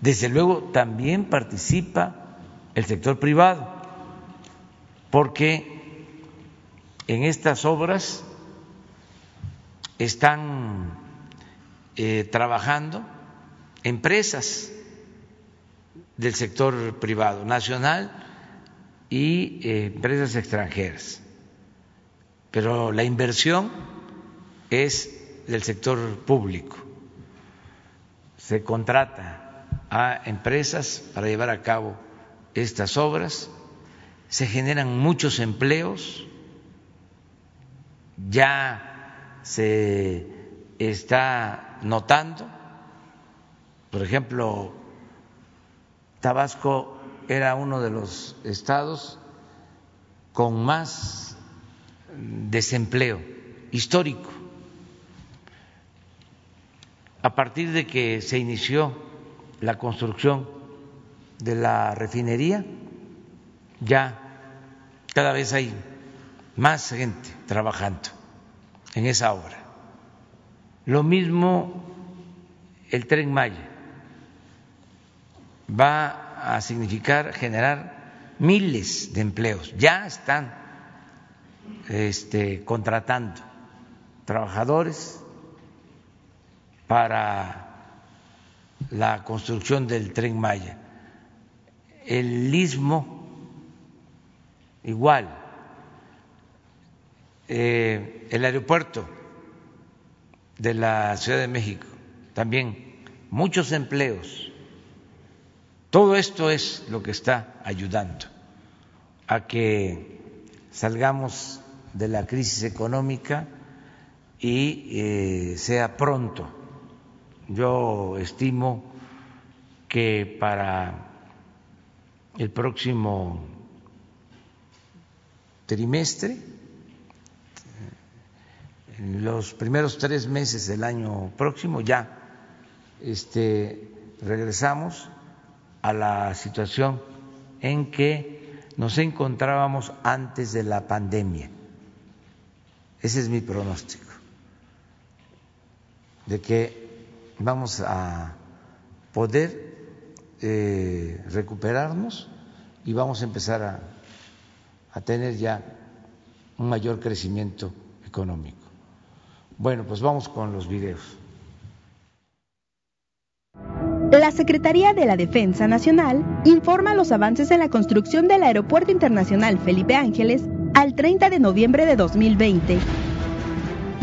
Desde luego también participa el sector privado, porque en estas obras están trabajando empresas del sector privado, nacional y empresas extranjeras, pero la inversión es del sector público. Se contrata a empresas para llevar a cabo estas obras, se generan muchos empleos, ya se está notando. Por ejemplo, Tabasco era uno de los estados con más desempleo histórico. A partir de que se inició la construcción de la refinería, ya cada vez hay más gente trabajando en esa obra. Lo mismo el Tren Maya, va a significar generar miles de empleos. Ya están contratando trabajadores para la construcción del Tren Maya. El Istmo, igual. El aeropuerto de la Ciudad de México, también muchos empleos. Todo esto es lo que está ayudando a que salgamos de la crisis económica y sea pronto. Yo estimo que para el próximo trimestre, en los primeros 3 meses del año próximo, ya regresamos a la situación en que nos encontrábamos antes de la pandemia. Ese es mi pronóstico, de que vamos a poder recuperarnos y vamos a empezar a tener ya un mayor crecimiento económico. Bueno, pues vamos con los videos. La Secretaría de la Defensa Nacional informa los avances en la construcción del Aeropuerto Internacional Felipe Ángeles al 30 de noviembre de 2020.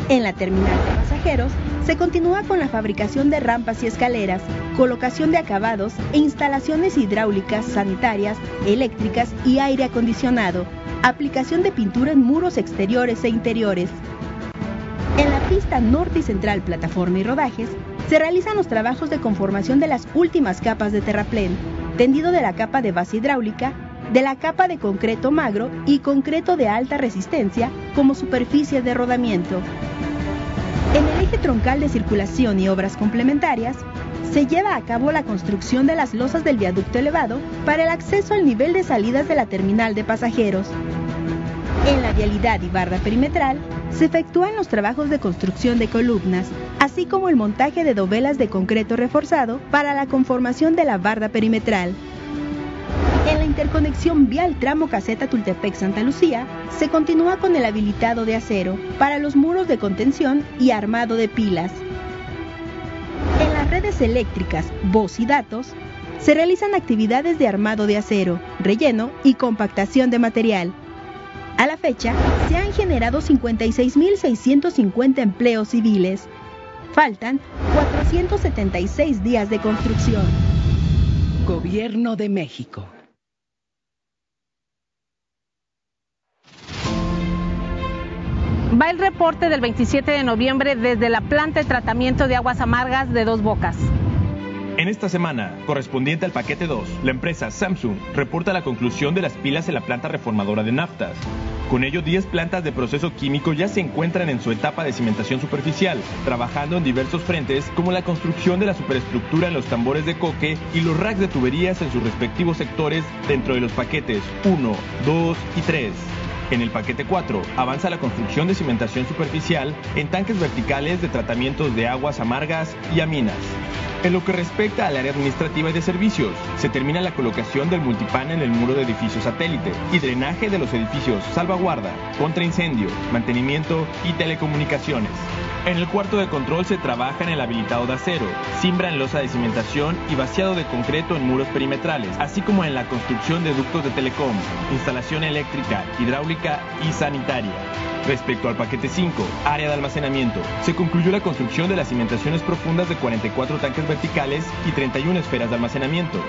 En la terminal de pasajeros se continúa con la fabricación de rampas y escaleras, colocación de acabados e instalaciones hidráulicas, sanitarias, eléctricas y aire acondicionado, aplicación de pintura en muros exteriores e interiores. En la pista norte y central, plataforma y rodajes, se realizan los trabajos de conformación de las últimas capas de terraplén, tendido de la capa de base hidráulica, de la capa de concreto magro y concreto de alta resistencia como superficie de rodamiento. En el eje troncal de circulación y obras complementarias, se lleva a cabo la construcción de las losas del viaducto elevado para el acceso al nivel de salidas de la terminal de pasajeros. En la vialidad y barda perimetral, se efectúan los trabajos de construcción de columnas, así como el montaje de dovelas de concreto reforzado para la conformación de la barda perimetral. En la interconexión vial tramo caseta Tultepec-Santa Lucía, se continúa con el habilitado de acero para los muros de contención y armado de pilas. En las redes eléctricas, voz y datos, se realizan actividades de armado de acero, relleno y compactación de material. A la fecha, se han generado 56.650 empleos civiles. Faltan 476 días de construcción. Gobierno de México. Va el reporte del 27 de noviembre desde la planta de tratamiento de aguas amargas de Dos Bocas. En esta semana, correspondiente al paquete 2, la empresa Samsung reporta la conclusión de las pilas en la planta reformadora de naftas. Con ello, 10 plantas de proceso químico ya se encuentran en su etapa de cimentación superficial, trabajando en diversos frentes como la construcción de la superestructura en los tambores de coque y los racks de tuberías en sus respectivos sectores dentro de los paquetes 1, 2 y 3. En el paquete 4 avanza la construcción de cimentación superficial en tanques verticales de tratamientos de aguas amargas y aminas. En lo que respecta al área administrativa y de servicios, se termina la colocación del multipán en el muro de edificio satélite y drenaje de los edificios salvaguarda, contra incendio, mantenimiento y telecomunicaciones. En el cuarto de control se trabaja en el habilitado de acero, cimbra en losa de cimentación y vaciado de concreto en muros perimetrales, así como en la construcción de ductos de telecom, instalación eléctrica, hidráulica y sanitaria. Respecto al paquete 5, área de almacenamiento, se concluyó la construcción de las cimentaciones profundas de 44 tanques verticales y 31 esferas de almacenamiento.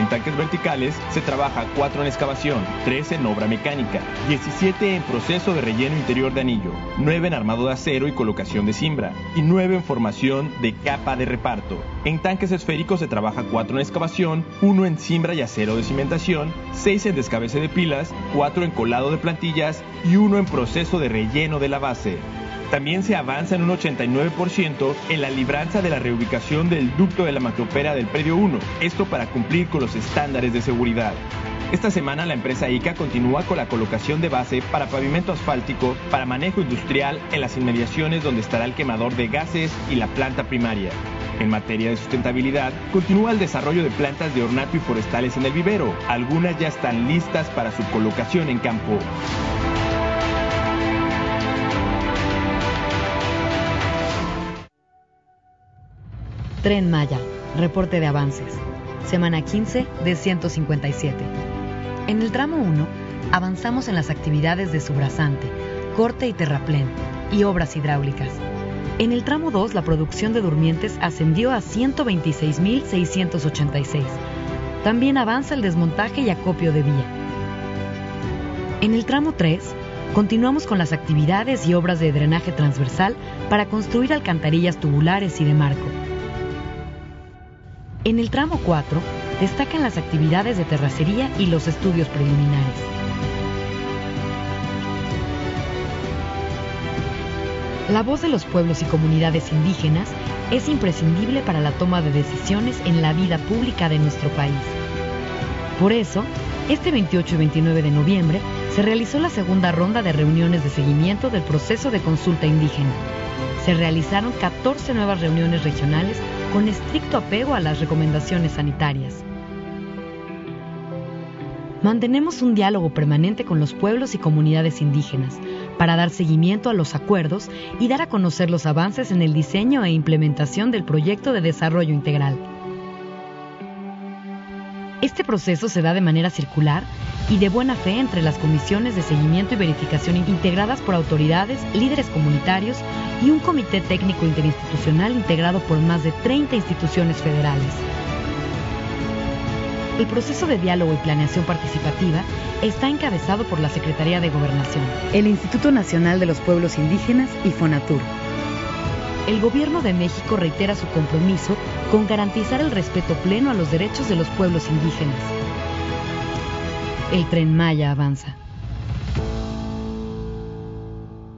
En tanques verticales se trabaja 4 en excavación, 3 en obra mecánica, 17 en proceso de relleno interior de anillo, 9 en armado de acero y colocación de cimbra y 9 en formación de capa de reparto. En tanques esféricos se trabaja 4 en excavación, 1 en cimbra y acero de cimentación, 6 en descabece de pilas, 4 en colado de plantillas y 1 en proceso de relleno de la base. También se avanza en un 89% en la libranza de la reubicación del ducto de la macropera del predio 1, esto para cumplir con los estándares de seguridad. Esta semana la empresa ICA continúa con la colocación de base para pavimento asfáltico para manejo industrial en las inmediaciones donde estará el quemador de gases y la planta primaria. En materia de sustentabilidad, continúa el desarrollo de plantas de ornato y forestales en el vivero. Algunas ya están listas para su colocación en campo. Tren Maya, reporte de avances, semana 15 de 157. En el tramo 1, avanzamos en las actividades de subrasante, corte y terraplén, y obras hidráulicas. En el tramo 2, la producción de durmientes ascendió a 126,686. También avanza el desmontaje y acopio de vía. En el tramo 3, continuamos con las actividades y obras de drenaje transversal para construir alcantarillas tubulares y de marco. En el tramo 4, destacan las actividades de terracería y los estudios preliminares. La voz de los pueblos y comunidades indígenas es imprescindible para la toma de decisiones en la vida pública de nuestro país. Por eso, este 28 y 29 de noviembre se realizó la segunda ronda de reuniones de seguimiento del proceso de consulta indígena. Se realizaron 14 nuevas reuniones regionales con estricto apego a las recomendaciones sanitarias. Mantenemos un diálogo permanente con los pueblos y comunidades indígenas para dar seguimiento a los acuerdos y dar a conocer los avances en el diseño e implementación del proyecto de desarrollo integral. Este proceso se da de manera circular y de buena fe entre las comisiones de seguimiento y verificación integradas por autoridades, líderes comunitarios y un comité técnico interinstitucional integrado por más de 30 instituciones federales. El proceso de diálogo y planeación participativa está encabezado por la Secretaría de Gobernación, el Instituto Nacional de los Pueblos Indígenas y Fonatur. El Gobierno de México reitera su compromiso con garantizar el respeto pleno a los derechos de los pueblos indígenas. El Tren Maya avanza.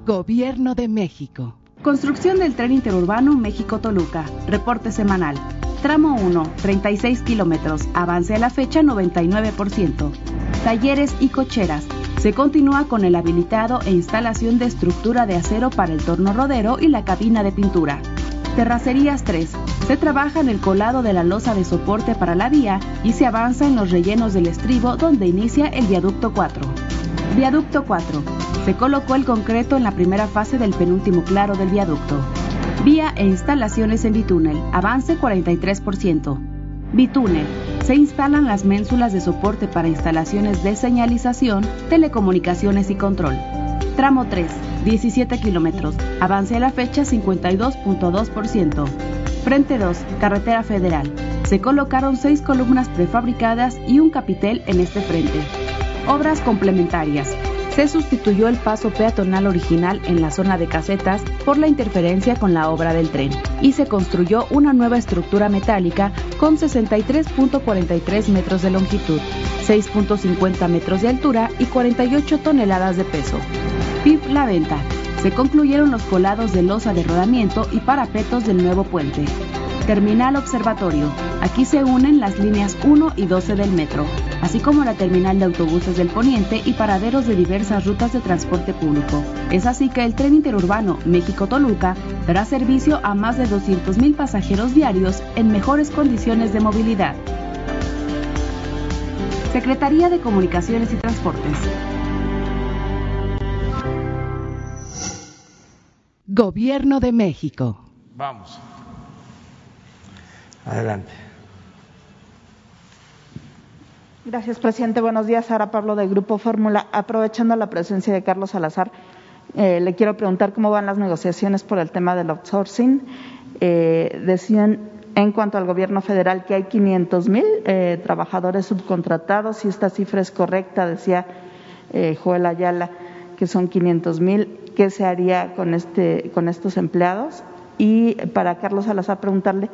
Gobierno de México. Construcción del tren interurbano México-Toluca. Reporte semanal. Tramo 1, 36 kilómetros, avance a la fecha 99%. Talleres y cocheras. Se continúa con el habilitado e instalación de estructura de acero para el torno rodero y la cabina de pintura. Terracerías 3. Se trabaja en el colado de la losa de soporte para la vía y se avanza en los rellenos del estribo donde inicia el viaducto 4. Viaducto 4. Se colocó el concreto en la primera fase del penúltimo claro del viaducto. Vía e instalaciones en bitúnel, avance 43%. Bitúnel, se instalan las ménsulas de soporte para instalaciones de señalización, telecomunicaciones y control. Tramo 3, 17 kilómetros, avance a la fecha 52.2%. Frente 2, Carretera Federal, se colocaron 6 columnas prefabricadas y un capitel en este frente. Obras complementarias. Se sustituyó el paso peatonal original en la zona de casetas por la interferencia con la obra del tren y se construyó una nueva estructura metálica con 63.43 metros de longitud, 6.50 metros de altura y 48 toneladas de peso. PIB La Venta. Se concluyeron los colados de losa de rodamiento y parapetos del nuevo puente. Terminal Observatorio. Aquí se unen las líneas 1 y 12 del metro, así como la terminal de autobuses del Poniente y paraderos de diversas rutas de transporte público. Es así que el tren interurbano México-Toluca dará servicio a más de 200,000 pasajeros diarios en mejores condiciones de movilidad. Secretaría de Comunicaciones y Transportes. Gobierno de México. Vamos. Adelante. Gracias, presidente. Buenos días. Sara Pablo, de Grupo Fórmula. Aprovechando la presencia de Carlos Salazar, le quiero preguntar cómo van las negociaciones por el tema del outsourcing. Decían, en cuanto al gobierno federal, que hay 500,000 trabajadores subcontratados, y esta cifra es correcta, decía Joel Ayala, que son 500,000. ¿Qué se haría con estos empleados? Y para Carlos Salazar, preguntarle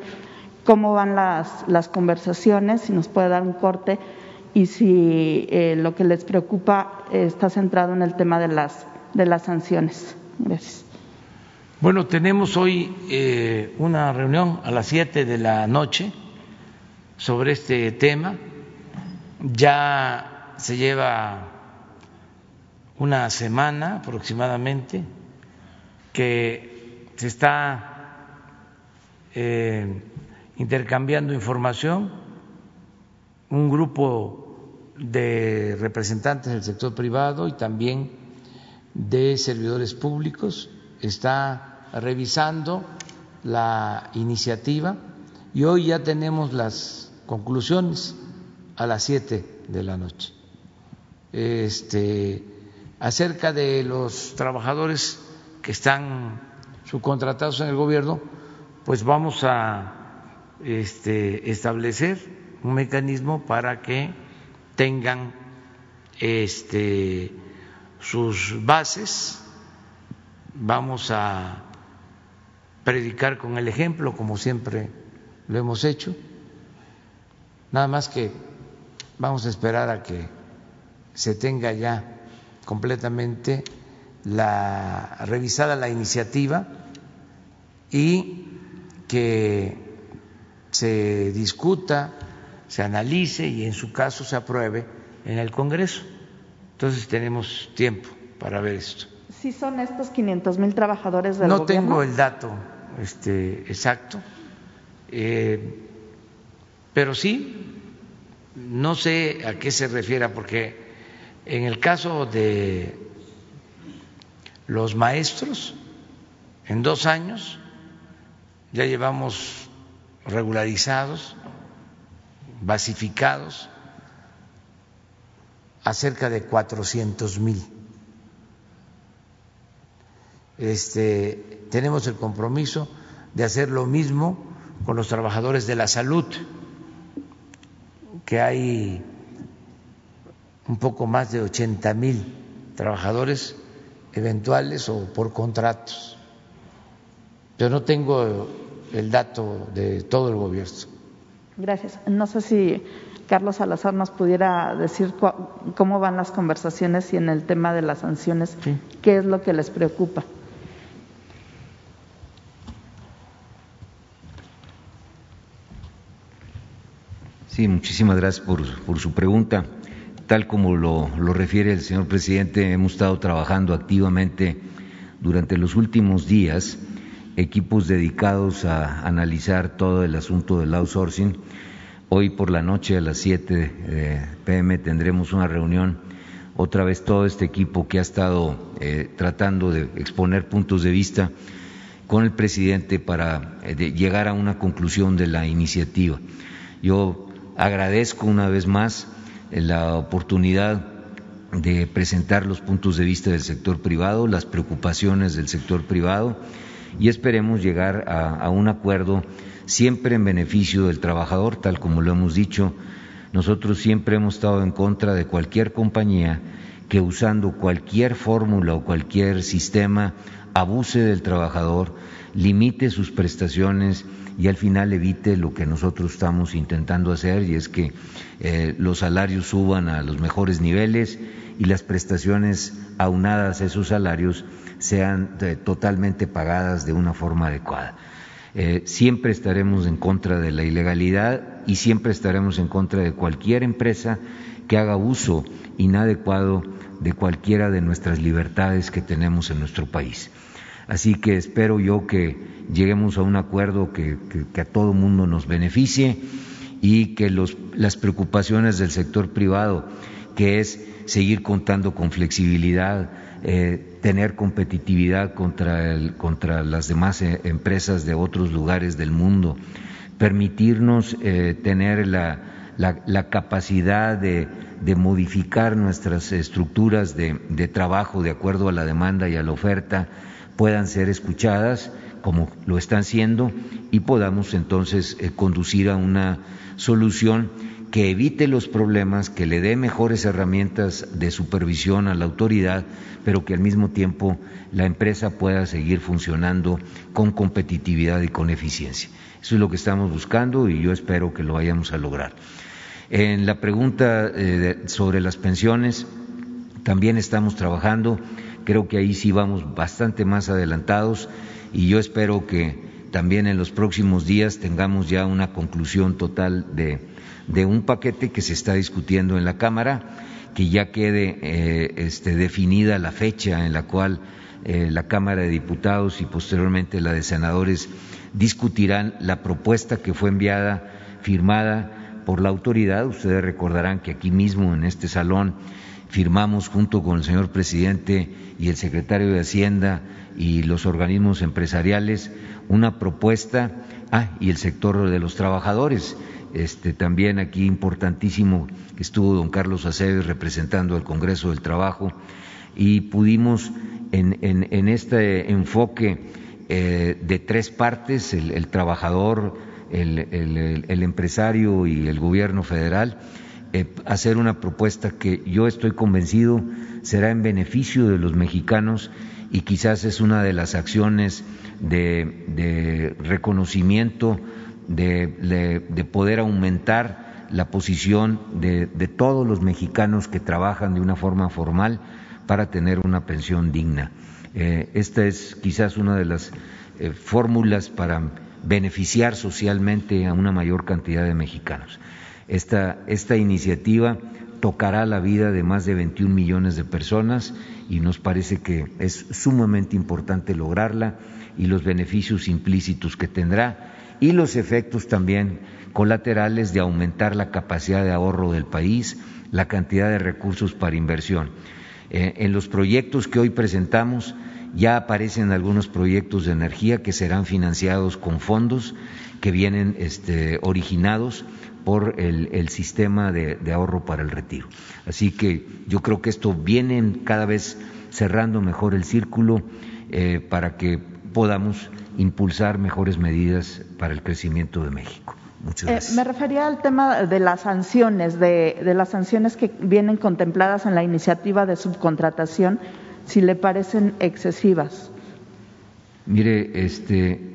cómo van las conversaciones, si nos puede dar un corte y si lo que les preocupa está centrado en el tema de las sanciones. Gracias. Bueno, tenemos hoy una reunión a las 7 de la noche sobre este tema. Ya se lleva una semana aproximadamente que se está intercambiando información, un grupo de representantes del sector privado y también de servidores públicos está revisando la iniciativa y hoy ya tenemos las conclusiones a las 7 de la noche. Acerca de los trabajadores que están subcontratados en el gobierno, pues vamos a establecer un mecanismo para que tengan sus bases. Vamos a predicar con el ejemplo, como siempre lo hemos hecho, nada más que vamos a esperar a que se tenga ya completamente revisada la iniciativa y que se discuta, se analice y en su caso se apruebe en el Congreso. Entonces tenemos tiempo para ver esto. ¿Sí son estos 500,000 trabajadores del gobierno? No tengo el dato exacto, pero sí, no sé a qué se refiera, porque en el caso de los maestros, en 2 años ya llevamos regularizados, basificados, a cerca de 400,000. Tenemos el compromiso de hacer lo mismo con los trabajadores de la salud, que hay un poco más de 80,000 trabajadores eventuales o por contratos. Yo no tengo el dato de todo el gobierno. Gracias. No sé si Carlos Salazar nos pudiera decir cómo van las conversaciones y en el tema de las sanciones, sí, qué es lo que les preocupa. Sí, muchísimas gracias por su pregunta. Tal como lo refiere el señor presidente, hemos estado trabajando activamente durante los últimos días, equipos dedicados a analizar todo el asunto del outsourcing. Hoy por la noche a las 7 p.m. tendremos una reunión, otra vez todo este equipo que ha estado tratando de exponer puntos de vista con el presidente para llegar a una conclusión de la iniciativa. Yo agradezco una vez más la oportunidad de presentar los puntos de vista del sector privado, las preocupaciones del sector privado, y esperemos llegar a un acuerdo siempre en beneficio del trabajador, tal como lo hemos dicho. Nosotros siempre hemos estado en contra de cualquier compañía que, usando cualquier fórmula o cualquier sistema, abuse del trabajador, limite sus prestaciones y al final evite lo que nosotros estamos intentando hacer, y es que los salarios suban a los mejores niveles y las prestaciones aunadas a esos salarios sean totalmente pagadas de una forma adecuada. Siempre estaremos en contra de la ilegalidad y siempre estaremos en contra de cualquier empresa que haga uso inadecuado de cualquiera de nuestras libertades que tenemos en nuestro país. Así que espero yo que lleguemos a un acuerdo que a todo mundo nos beneficie y que las preocupaciones del sector privado, que es seguir contando con flexibilidad, tener competitividad contra las demás empresas de otros lugares del mundo, permitirnos tener la capacidad de modificar nuestras estructuras de trabajo de acuerdo a la demanda y a la oferta, puedan ser escuchadas como lo están siendo y podamos entonces conducir a una solución que evite los problemas, que le dé mejores herramientas de supervisión a la autoridad, pero que al mismo tiempo la empresa pueda seguir funcionando con competitividad y con eficiencia. Eso es lo que estamos buscando y yo espero que lo vayamos a lograr. En la pregunta sobre las pensiones, también estamos trabajando. Creo que ahí sí vamos bastante más adelantados y yo espero que también en los próximos días tengamos ya una conclusión total de un paquete que se está discutiendo en la Cámara, que ya quede definida la fecha en la cual la Cámara de Diputados y posteriormente la de Senadores discutirán la propuesta que fue enviada, firmada por la autoridad. Ustedes recordarán que aquí mismo en este salón firmamos junto con el señor presidente y el secretario de Hacienda y los organismos empresariales una propuesta, y el sector de los trabajadores, también aquí importantísimo estuvo don Carlos Salazar representando al Congreso del Trabajo, y pudimos en este enfoque de tres partes, el trabajador, el empresario y el gobierno federal, hacer una propuesta que yo estoy convencido será en beneficio de los mexicanos, y quizás es una de las acciones de reconocimiento, de poder aumentar la posición de todos los mexicanos que trabajan de una forma formal para tener una pensión digna. Esta es quizás una de las fórmulas para beneficiar socialmente a una mayor cantidad de mexicanos. Esta iniciativa tocará la vida de más de 21 millones de personas y nos parece que es sumamente importante lograrla, y los beneficios implícitos que tendrá y los efectos también colaterales de aumentar la capacidad de ahorro del país, la cantidad de recursos para inversión. En los proyectos que hoy presentamos ya aparecen algunos proyectos de energía que serán financiados con fondos que vienen originados por el sistema de ahorro para el retiro. Así que yo creo que esto viene cada vez cerrando mejor el círculo para que podamos impulsar mejores medidas para el crecimiento de México. Muchas gracias. Me refería al tema de las sanciones, de las sanciones que vienen contempladas en la iniciativa de subcontratación, si le parecen excesivas. Mire,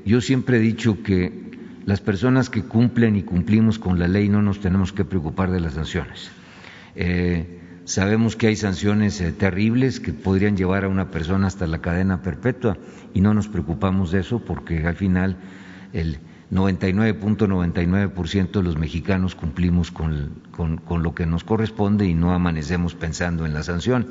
yo siempre he dicho que las personas que cumplen y cumplimos con la ley no nos tenemos que preocupar de las sanciones. Sabemos que hay sanciones terribles que podrían llevar a una persona hasta la cadena perpetua, y no nos preocupamos de eso porque al final el 99.99% de los mexicanos cumplimos con lo que nos corresponde y no amanecemos pensando en la sanción.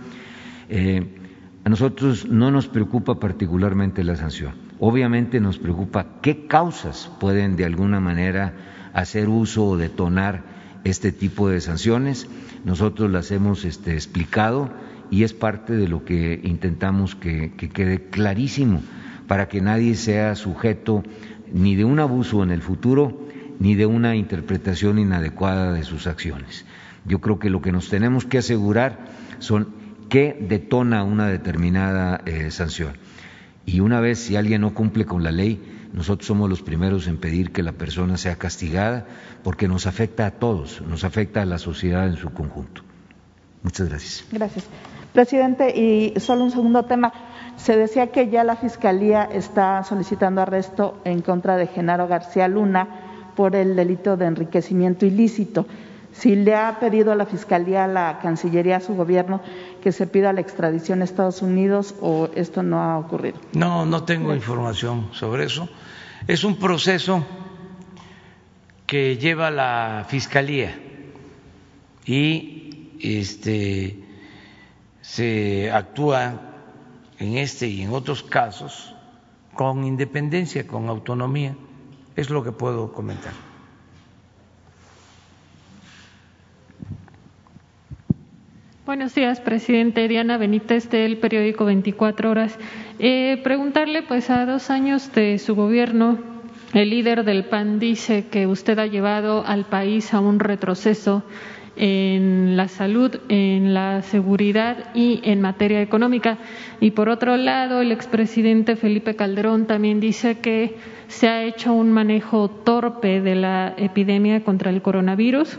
A nosotros no nos preocupa particularmente la sanción. Obviamente nos preocupa qué causas pueden de alguna manera hacer uso o detonar este tipo de sanciones. Nosotros las hemos explicado y es parte de lo que intentamos que quede clarísimo para que nadie sea sujeto ni de un abuso en el futuro ni de una interpretación inadecuada de sus acciones. Yo creo que lo que nos tenemos que asegurar son qué detona una determinada sanción. Y una vez, si alguien no cumple con la ley, nosotros somos los primeros en pedir que la persona sea castigada, porque nos afecta a todos, nos afecta a la sociedad en su conjunto. Muchas gracias. Gracias. Presidente, y solo un segundo tema. Se decía que ya la Fiscalía está solicitando arresto en contra de Genaro García Luna por el delito de enriquecimiento ilícito. Si le ha pedido a la Fiscalía, a la Cancillería, a su gobierno, que se pida la extradición a Estados Unidos, ¿o esto no ha ocurrido? No tengo información sobre eso. Es un proceso que lleva la Fiscalía y se actúa en este y en otros casos con independencia, con autonomía. Es lo que puedo comentar. Buenos días, presidente. Diana Benítez, del periódico 24 Horas. Preguntarle, pues, a 2 años de su gobierno, el líder del PAN dice que usted ha llevado al país a un retroceso en la salud, en la seguridad y en materia económica. Y por otro lado, el expresidente Felipe Calderón también dice que se ha hecho un manejo torpe de la epidemia contra el coronavirus.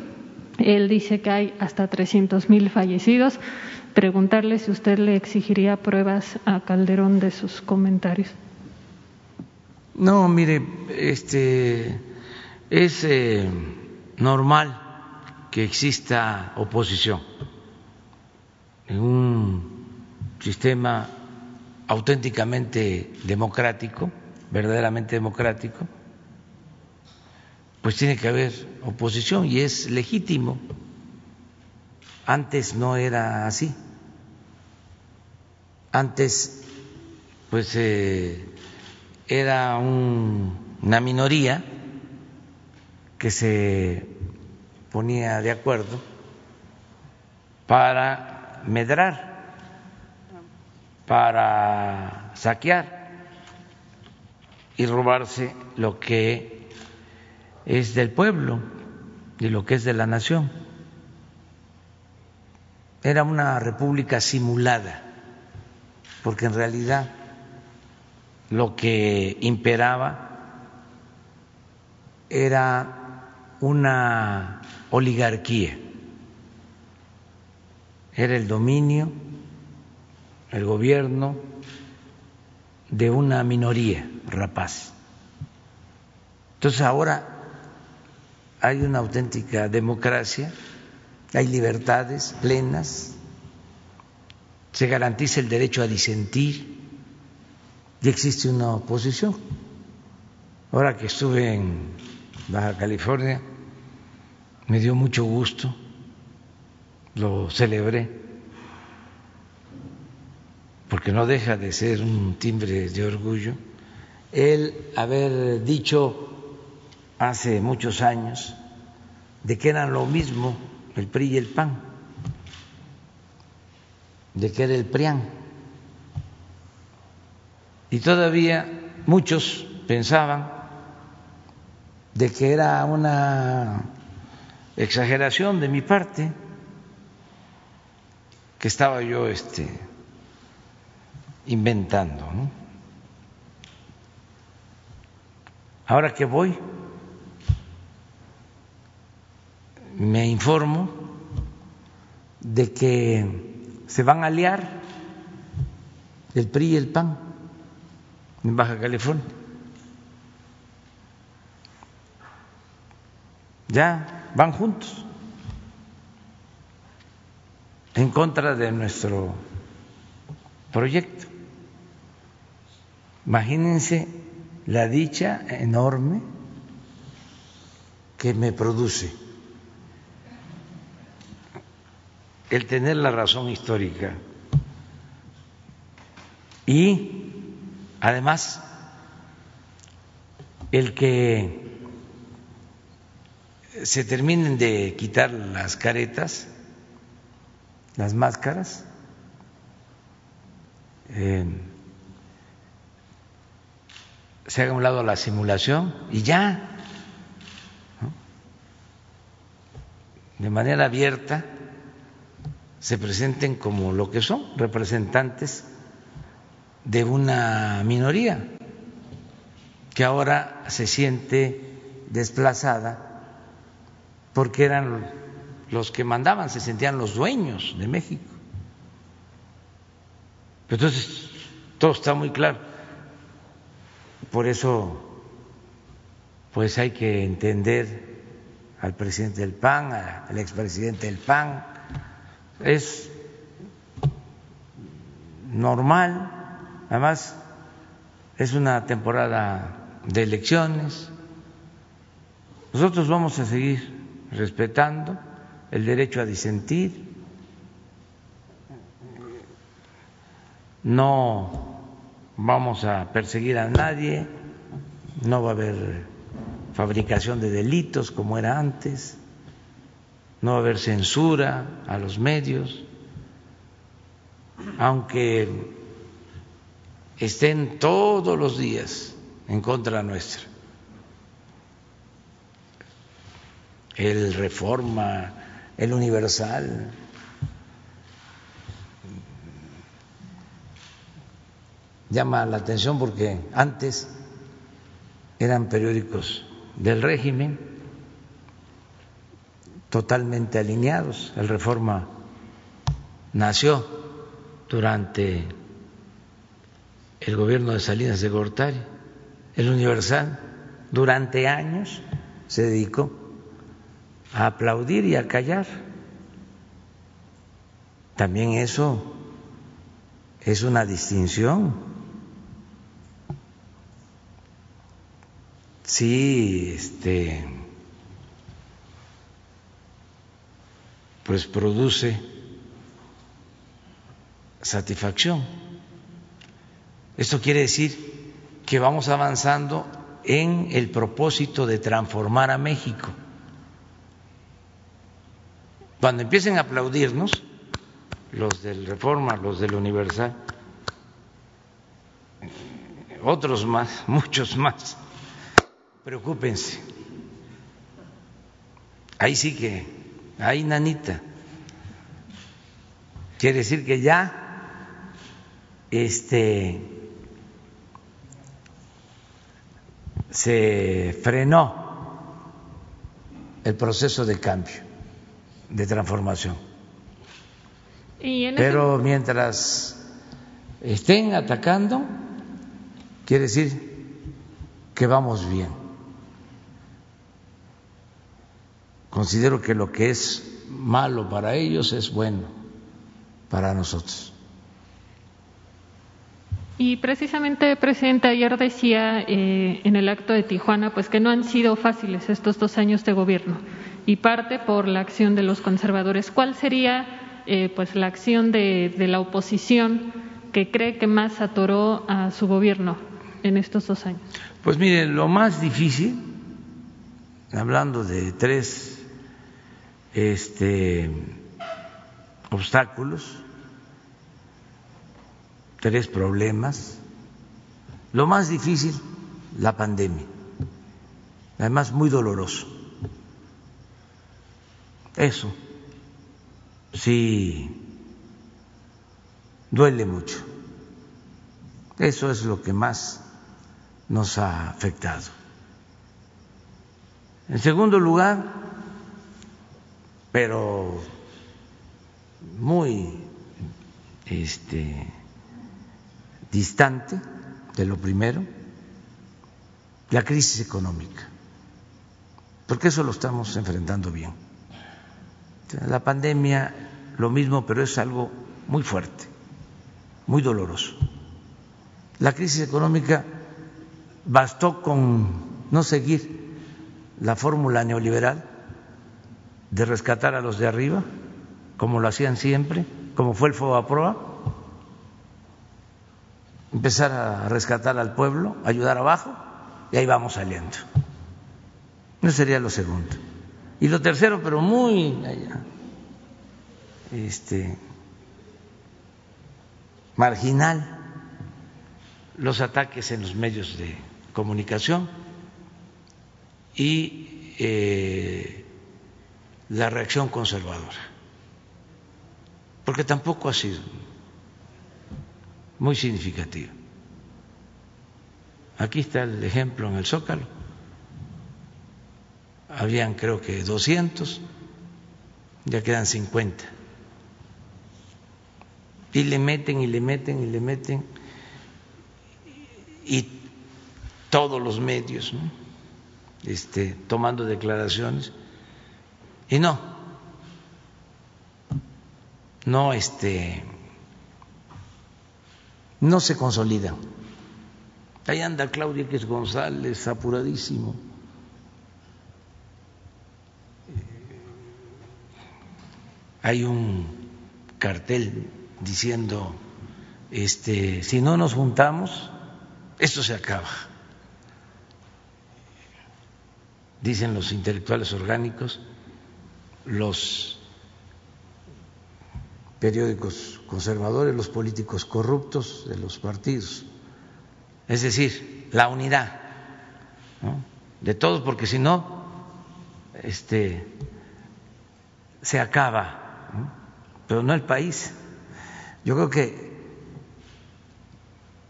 Él dice que hay hasta 300,000 fallecidos. Preguntarle si usted le exigiría pruebas a Calderón de sus comentarios. No, mire, es normal que exista oposición en un sistema auténticamente democrático, verdaderamente democrático. Pues tiene que haber oposición y es legítimo. Antes no era así. Antes, pues, era una minoría que se ponía de acuerdo para medrar, para saquear y robarse lo que es del pueblo y lo que es de la nación. Era una república simulada, porque en realidad lo que imperaba era una oligarquía, era el dominio, el gobierno de una minoría rapaz. Entonces ahora hay una auténtica democracia, hay libertades plenas, se garantiza el derecho a disentir y existe una oposición. Ahora que estuve en Baja California, me dio mucho gusto, lo celebré, porque no deja de ser un timbre de orgullo el haber dicho hace muchos años de que eran lo mismo el PRI y el PAN, de que era el PRIAN, y todavía muchos pensaban de que era una exageración de mi parte, que estaba yo inventando, ¿no? Ahora que voy, me informo de que se van a aliar el PRI y el PAN en Baja California. Ya van juntos en contra de nuestro proyecto. Imagínense la dicha enorme que me produce el tener la razón histórica y además el que se terminen de quitar las caretas, las máscaras, se haga a un lado la simulación y ya, ¿no? De manera abierta se presenten como lo que son, representantes de una minoría que ahora se siente desplazada porque eran los que mandaban, se sentían los dueños de México. Entonces, todo está muy claro. Por eso, pues hay que entender al presidente del PAN, al expresidente del PAN. Es normal, además es una temporada de elecciones. Nosotros vamos a seguir respetando el derecho a disentir, no vamos a perseguir a nadie, no va a haber fabricación de delitos como era antes, no va a haber censura a los medios, aunque estén todos los días en contra nuestra. El Reforma, el Universal, llama la atención porque antes eran periódicos del régimen totalmente alineados. El Reforma nació durante el gobierno de Salinas de Gortari, el Universal durante años se dedicó a aplaudir y a callar. También eso es una distinción. Sí, pues produce satisfacción. Esto quiere decir que vamos avanzando en el propósito de transformar a México. Cuando empiecen a aplaudirnos, los del Reforma, los del Universal, otros más, muchos más. Preocúpense. Ahí sí que, ahí nanita. Quiere decir que ya se frenó el proceso de cambio, de transformación. Pero mientras estén atacando, quiere decir que vamos bien. Considero que lo que es malo para ellos es bueno para nosotros. Y precisamente, presidente, ayer decía en el acto de Tijuana, pues que no han sido fáciles estos 2 años de gobierno, y parte por la acción de los conservadores. ¿Cuál sería pues la acción de la oposición que cree que más atoró a su gobierno en estos 2 años? Pues mire, lo más difícil, hablando de 3 obstáculos, 3 problemas. Lo más difícil, la pandemia, además muy doloroso. Eso sí duele mucho. Eso es lo que más nos ha afectado. En segundo lugar, pero muy distante de lo primero, la crisis económica, porque eso lo estamos enfrentando bien. La pandemia, lo mismo, pero es algo muy fuerte, muy doloroso. La crisis económica, bastó con no seguir la fórmula neoliberal de rescatar a los de arriba, como lo hacían siempre, como fue el Fobaproa, empezar a rescatar al pueblo, ayudar abajo, y ahí vamos saliendo. Eso sería lo segundo. Y lo tercero, pero muy allá, marginal, los ataques en los medios de comunicación y la reacción conservadora, porque tampoco ha sido muy significativo. Aquí está el ejemplo en el Zócalo. Habían, creo que 200, ya quedan 50. Y le meten y le meten y le meten, y todos los medios, ¿no? Tomando declaraciones, y no se consolidan. Ahí anda Claudio X González apuradísimo, hay un cartel diciendo si no nos juntamos esto se acaba, dicen los intelectuales orgánicos, los periódicos conservadores, los políticos corruptos de los partidos, es decir, la unidad, ¿no?, de todos, porque si no, se acaba, ¿no?, pero no el país. Yo creo que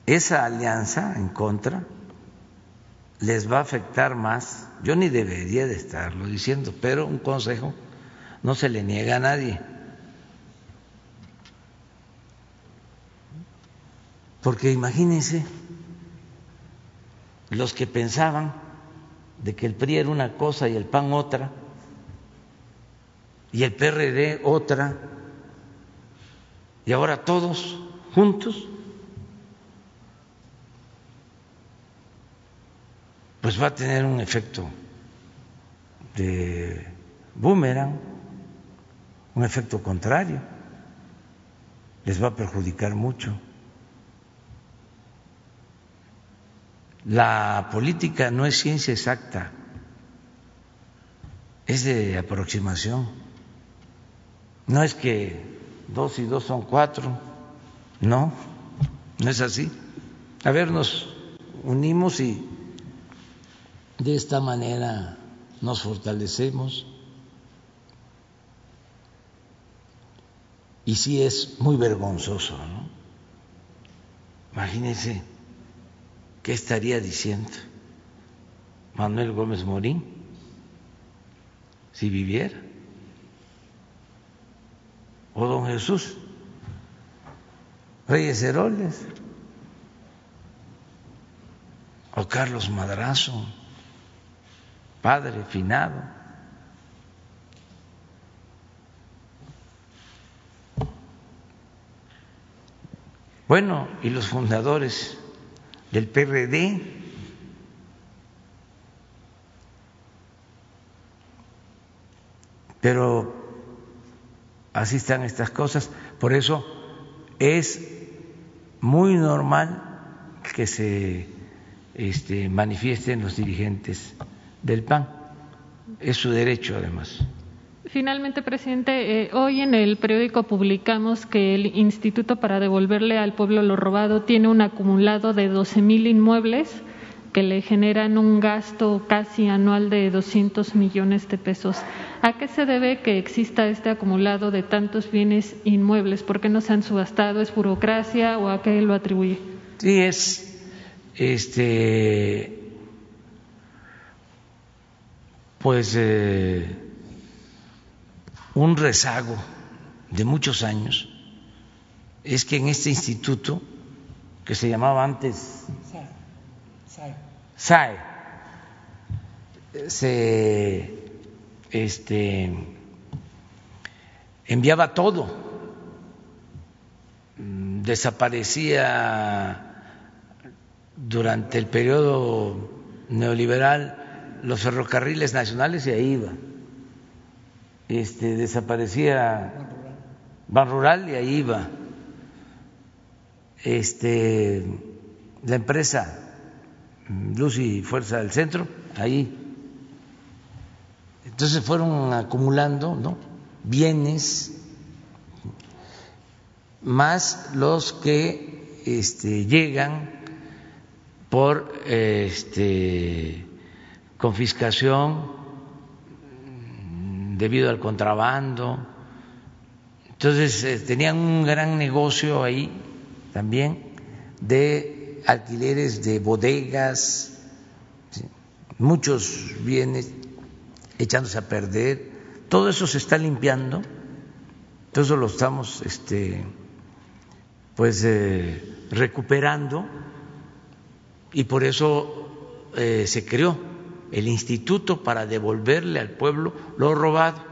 esa alianza en contra les va a afectar más. Yo ni debería de estarlo diciendo, pero un consejo no se le niega a nadie, porque imagínense los que pensaban de que el PRI era una cosa y el PAN otra y el PRD otra, y ahora todos juntos, pues va a tener un efecto de boomerang, un efecto contrario, les va a perjudicar mucho. La política no es ciencia exacta, es de aproximación. No es que 2 y 2 son 4, ¿no? ¿No es así? A ver, nos unimos y de esta manera nos fortalecemos. Y sí es muy vergonzoso, ¿no? Imagínense qué estaría diciendo Manuel Gómez Morín si viviera, o don Jesús Reyes Heroles, o Carlos Madrazo, padre finado. Bueno, y los fundadores del PRD, pero así están estas cosas. Por eso es muy normal que se manifiesten los dirigentes del PAN, es su derecho además. Finalmente, presidente, hoy en el periódico publicamos que el Instituto para Devolverle al Pueblo lo Robado tiene un acumulado de 12,000 inmuebles que le generan un gasto casi anual de 200 millones de pesos. ¿A qué se debe que exista este acumulado de tantos bienes inmuebles? ¿Por qué no se han subastado? ¿Es burocracia o a qué lo atribuye? Sí, es un rezago de muchos años. Es que en este instituto, que se llamaba antes SAE, se enviaba todo, desaparecía durante el periodo neoliberal los ferrocarriles nacionales y ahí iba. Desaparecía Ban Rural y ahí iba. La empresa Luz y Fuerza del Centro, ahí. Entonces fueron acumulando, ¿no?, bienes, más los que llegan por confiscación debido al contrabando. Entonces tenían un gran negocio ahí también de alquileres de bodegas, ¿sí?, muchos bienes echándose a perder. Todo eso se está limpiando, todo eso lo estamos recuperando, y por eso se creó el Instituto para Devolverle al Pueblo lo Robado,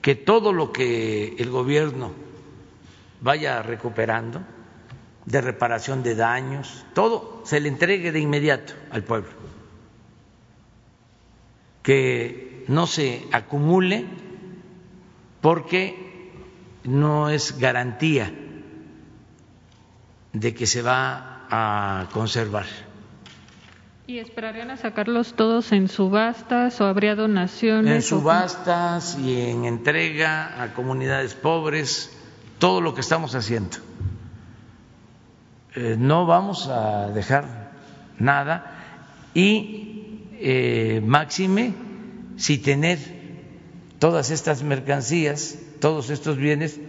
que todo lo que el gobierno vaya recuperando de reparación de daños, todo se le entregue de inmediato al pueblo, que no se acumule, porque no es garantía de que se va a conservar. ¿Y esperarían a sacarlos todos en subastas o habría donaciones? En subastas y en entrega a comunidades pobres, todo lo que estamos haciendo. No vamos a dejar nada, y máxime si tener todas estas mercancías, todos estos bienes,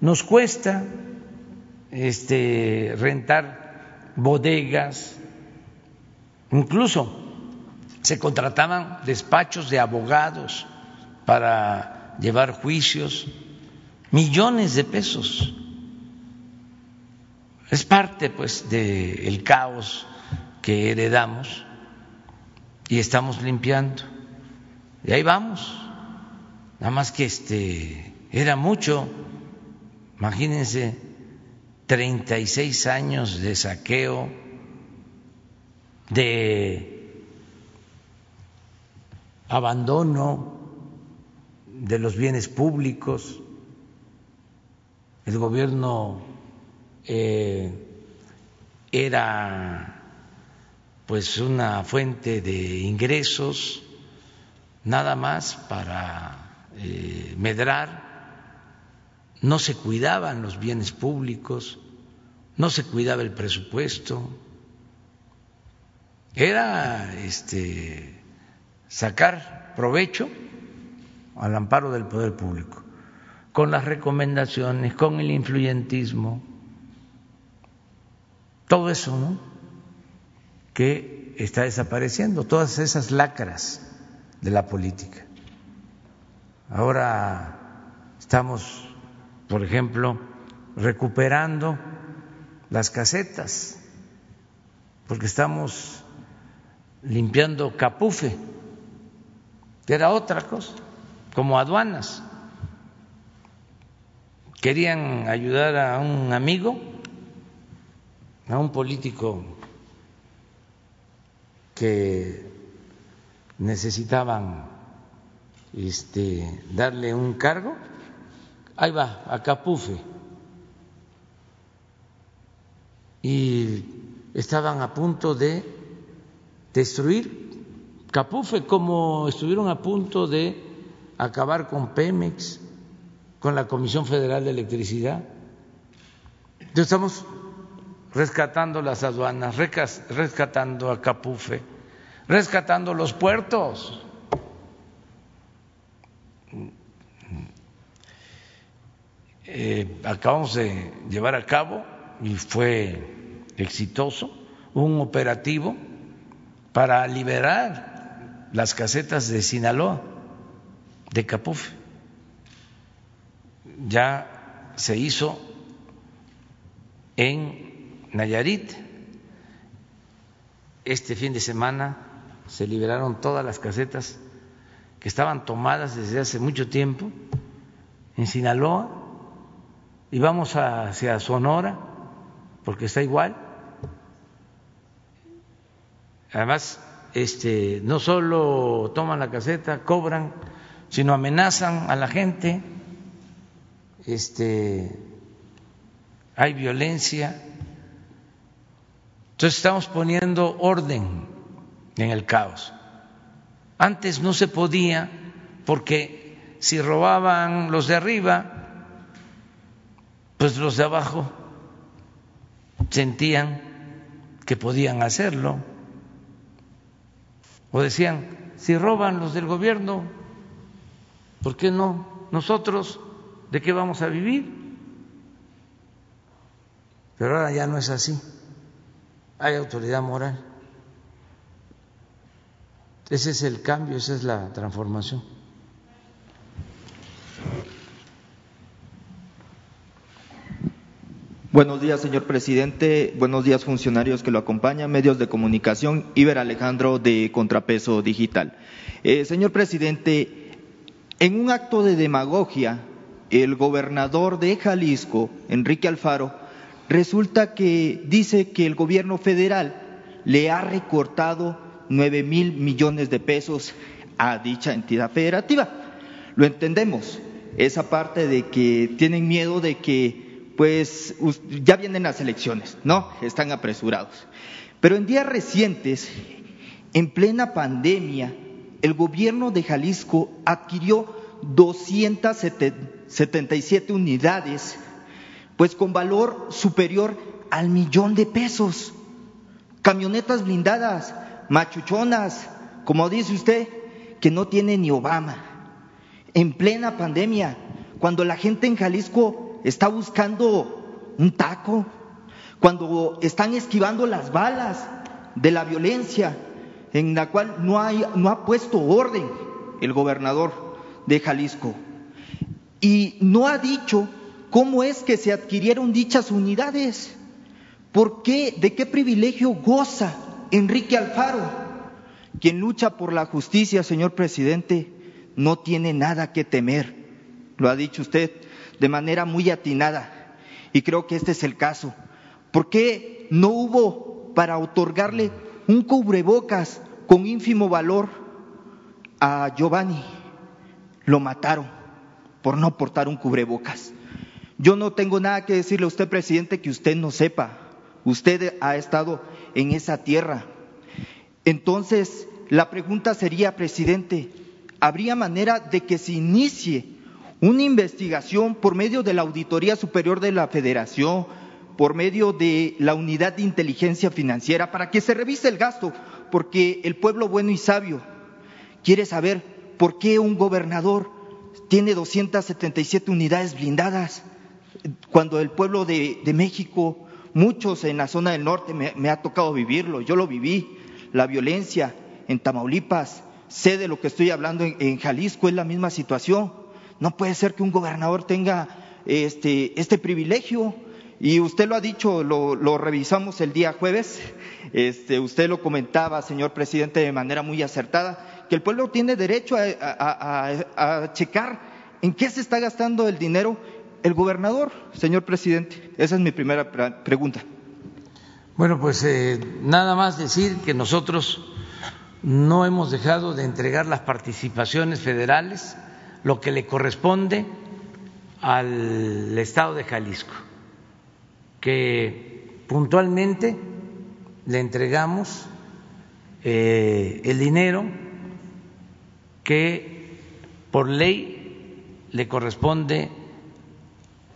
nos cuesta rentar bodegas. Incluso se contrataban despachos de abogados para llevar juicios, millones de pesos. Es parte, pues, del caos que heredamos y estamos limpiando. Y ahí vamos. Nada más que era mucho. Imagínense, 36 años de saqueo, de abandono de los bienes públicos. El gobierno era pues una fuente de ingresos nada más para medrar, no se cuidaban los bienes públicos, no se cuidaba el presupuesto, era sacar provecho al amparo del poder público, con las recomendaciones, con el influyentismo, todo eso, ¿no?, que está desapareciendo, todas esas lacras de la política. Ahora estamos, por ejemplo, recuperando las casetas, porque estamos limpiando CAPUFE, que era otra cosa, como aduanas. Querían ayudar a un amigo, a un político que necesitaban darle un cargo, ahí va, a CAPUFE, y estaban a punto de destruir CAPUFE, como estuvieron a punto de acabar con Pemex, con la Comisión Federal de Electricidad. Entonces estamos rescatando las aduanas, rescatando a CAPUFE, rescatando los puertos. Acabamos de llevar a cabo, y fue exitoso, un operativo para liberar las casetas de Sinaloa, de CAPUFE. Ya se hizo en Nayarit. Este fin de semana se liberaron todas las casetas que estaban tomadas desde hace mucho tiempo en Sinaloa, y vamos hacia Sonora, porque está igual. Además, no solo toman la caseta, cobran, sino amenazan a la gente. Hay violencia. Entonces estamos poniendo orden en el caos. Antes no se podía, porque si robaban los de arriba, pues los de abajo sentían que podían hacerlo. O decían, si roban los del gobierno, ¿por qué no nosotros? ¿De qué vamos a vivir? Pero ahora ya no es así. Hay autoridad moral. Ese es el cambio, esa es la transformación. Buenos días, señor presidente. Buenos días, funcionarios que lo acompañan, medios de comunicación. Iber Alejandro, de Contrapeso Digital. Señor presidente, en un acto de demagogia, el gobernador de Jalisco, Enrique Alfaro, resulta que dice que el gobierno federal le ha recortado 9,000 millones de pesos a dicha entidad federativa. Lo entendemos, esa parte de que tienen miedo de que, pues, ya vienen las elecciones, ¿no? Están apresurados. Pero en días recientes, en plena pandemia, el gobierno de Jalisco adquirió 277 unidades, pues con valor superior al $1,000,000 de pesos, camionetas blindadas, machuchonas, como dice usted, que no tiene ni Obama, en plena pandemia, cuando la gente en Jalisco está buscando un taco, cuando están esquivando las balas de la violencia, en la cual no ha puesto orden el gobernador de Jalisco, y no ha dicho cómo es que se adquirieron dichas unidades, por qué, de qué privilegio goza Enrique Alfaro, quien lucha por la justicia. Señor presidente, no tiene nada que temer, lo ha dicho usted de manera muy atinada, y creo que este es el caso. ¿Por qué no hubo para otorgarle un cubrebocas con ínfimo valor a Giovanni? Lo mataron por no portar un cubrebocas. Yo no tengo nada que decirle a usted, presidente, que usted no sepa. Usted ha estado en esa tierra. Entonces, la pregunta sería, presidente, ¿habría manera de que se inicie una investigación por medio de la Auditoría Superior de la Federación, por medio de la Unidad de Inteligencia Financiera, para que se revise el gasto, porque el pueblo bueno y sabio quiere saber por qué un gobernador tiene 277 unidades blindadas, cuando el pueblo de México, muchos en la zona del norte, me ha tocado vivirlo, yo lo viví, la violencia en Tamaulipas, sé de lo que estoy hablando en Jalisco, es la misma situación. No puede ser que un gobernador tenga este privilegio, y usted lo ha dicho, lo revisamos el día jueves, usted lo comentaba, señor presidente, de manera muy acertada, que el pueblo tiene derecho a checar en qué se está gastando el dinero el gobernador, señor presidente. Esa es mi primera pregunta. Bueno, pues nada más decir que nosotros no hemos dejado de entregar las participaciones federales, lo que le corresponde al estado de Jalisco, que puntualmente le entregamos el dinero que por ley le corresponde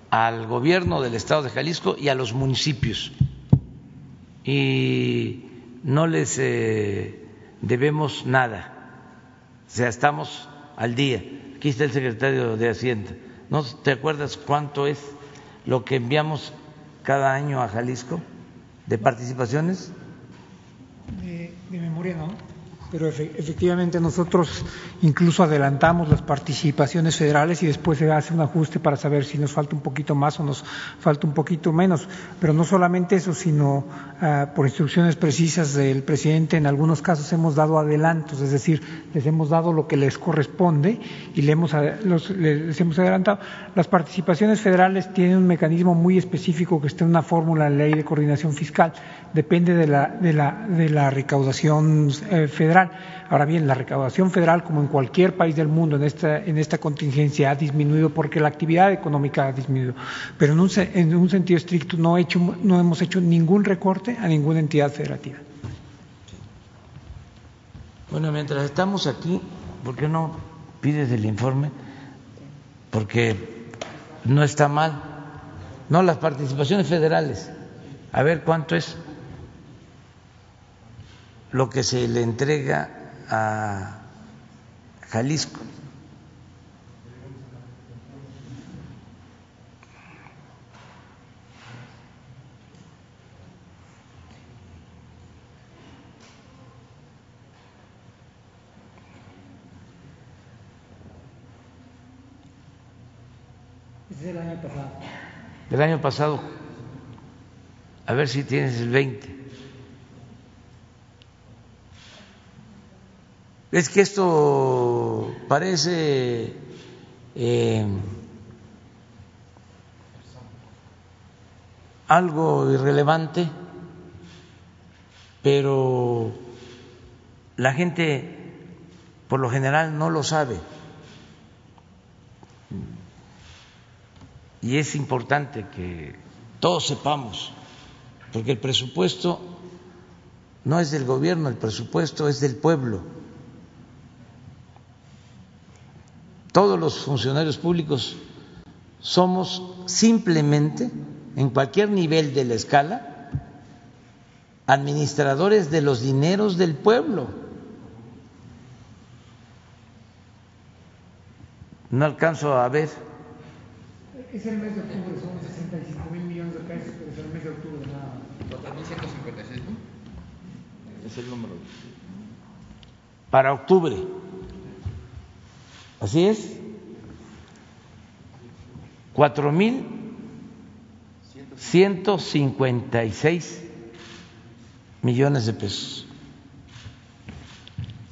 al gobierno del estado de Jalisco y a los municipios, y no les debemos nada, o sea, estamos al día. Aquí está el secretario de Hacienda. ¿No te acuerdas cuánto es lo que enviamos cada año a Jalisco de participaciones? De memoria no, pero efectivamente nosotros incluso adelantamos las participaciones federales y después se hace un ajuste para saber si nos falta un poquito más o nos falta un poquito menos. Pero no solamente eso, sino por instrucciones precisas del presidente, en algunos casos hemos dado adelantos, es decir, les hemos dado lo que les corresponde y les hemos adelantado. Las participaciones federales tienen un mecanismo muy específico que está en una fórmula de la Ley de Coordinación Fiscal, depende de la recaudación federal. Ahora bien, la recaudación federal, como en cualquier país del mundo en esta contingencia, ha disminuido porque la actividad económica ha disminuido, pero en un sentido estricto no hemos hecho ningún recorte a ninguna entidad federativa. Bueno, mientras estamos aquí, ¿por qué no pides el informe? Porque no está mal. No, las participaciones federales. A ver, ¿cuánto es lo que se le entrega a Jalisco? Es del año pasado. Del año pasado. A ver si tienes el 20. Es que esto parece algo irrelevante, pero la gente por lo general no lo sabe y es importante que todos sepamos, porque el presupuesto no es del gobierno, el presupuesto es del pueblo. Todos los funcionarios públicos somos simplemente, en cualquier nivel de la escala, administradores de los dineros del pueblo. No alcanzo a ver. Es el mes de octubre, son 65,000 millones de pesos, pero es el mes de octubre nada más. 4,156, ¿no? Es el número. Para octubre. Así es, 4,156 millones de pesos,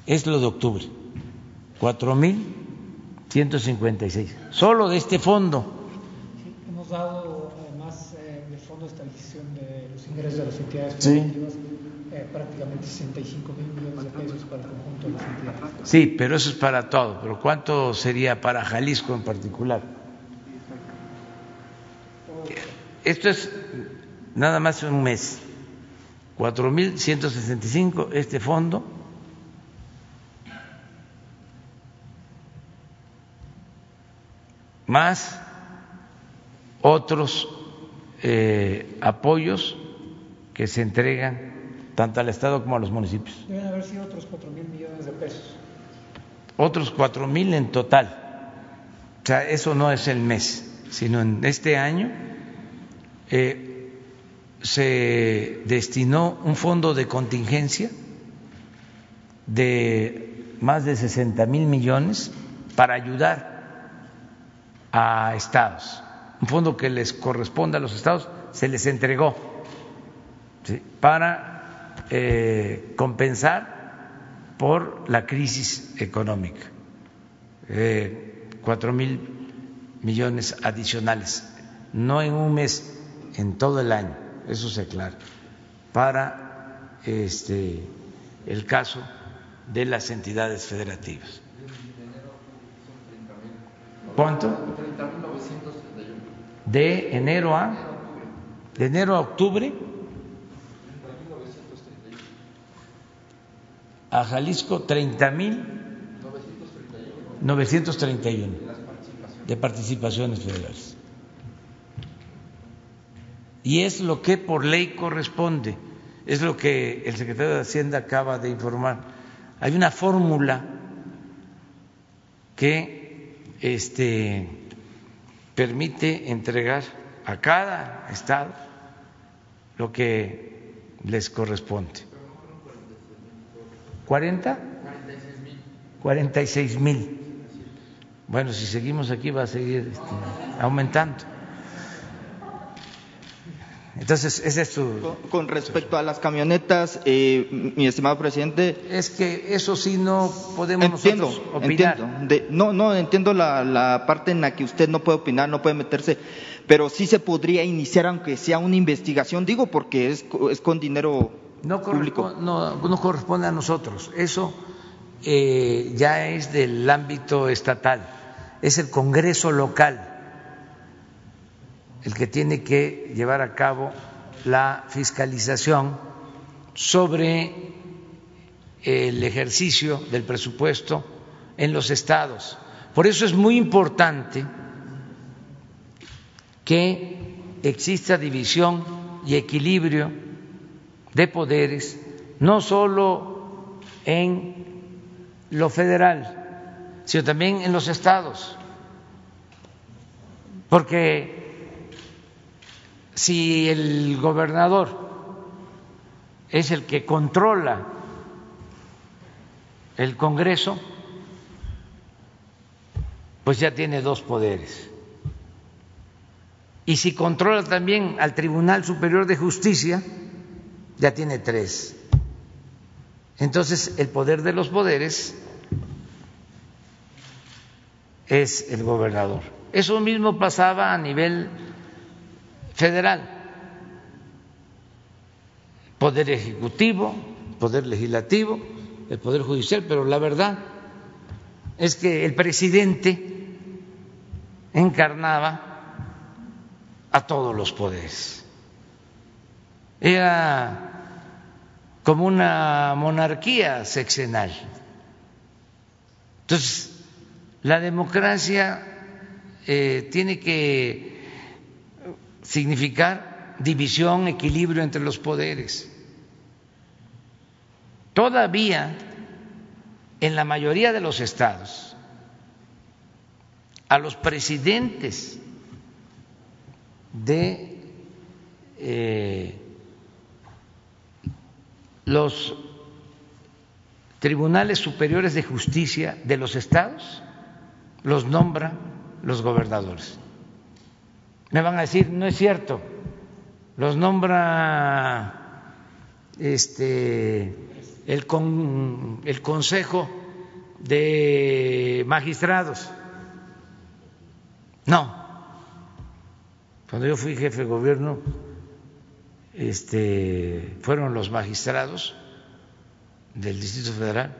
es lo de octubre, 4,156, solo de este fondo. Sí, hemos dado además del Fondo de Estabilización de los Ingresos de las Entidades Federativas, sí, prácticamente 65,000 millones de pesos para el conjunto de las entidades. Sí, pero eso es para todo. ¿Pero cuánto sería para Jalisco en particular? Esto es nada más un mes. 4,165 este fondo. más otros apoyos que se entregan tanto al Estado como a los municipios. Deben haber sido otros 4,000 millones de pesos. Otros 4,000 en total. O sea, eso no es el mes, sino en este año se destinó un fondo de contingencia de más de 60,000 millones para ayudar a estados. Un fondo que les corresponde a los estados se les entregó, ¿sí?, para compensar por la crisis económica, 4,000 millones adicionales, no en un mes, en todo el año, eso se aclara, para el caso de las entidades federativas. ¿Cuánto? 30,971. De enero a octubre. A Jalisco 30,931 de participaciones federales. Y es lo que por ley corresponde, es lo que el secretario de Hacienda acaba de informar. Hay una fórmula que permite entregar a cada estado lo que les corresponde. 40, 46,000. Bueno, si seguimos aquí va a seguir aumentando. Entonces, ese es su… Con respecto a las camionetas, mi estimado presidente… Es que eso sí no podemos nosotros opinar. Entiendo la parte en la que usted no puede opinar, no puede meterse… Pero sí se podría iniciar, aunque sea una investigación, digo, porque es con dinero… No corresponde a nosotros, eso ya es del ámbito estatal, es el Congreso local el que tiene que llevar a cabo la fiscalización sobre el ejercicio del presupuesto en los estados. Por eso es muy importante que exista división y equilibrio de poderes, no solo en lo federal, sino también en los estados, porque si el gobernador es el que controla el Congreso, pues ya tiene dos poderes. Y si controla también al Tribunal Superior de Justicia, ya tiene tres. Entonces, el poder de los poderes es el gobernador. Eso mismo pasaba a nivel federal. Poder ejecutivo, poder legislativo, el poder judicial, pero la verdad es que el presidente encarnaba a todos los poderes. Era como una monarquía sexenal. Entonces, la democracia tiene que significar división, equilibrio entre los poderes. Todavía, en la mayoría de los estados, a los presidentes de los tribunales superiores de justicia de los estados los nombran los gobernadores. Me van a decir, no es cierto, los nombra el Consejo de Magistrados. No, cuando yo fui jefe de gobierno, fueron los magistrados del Distrito Federal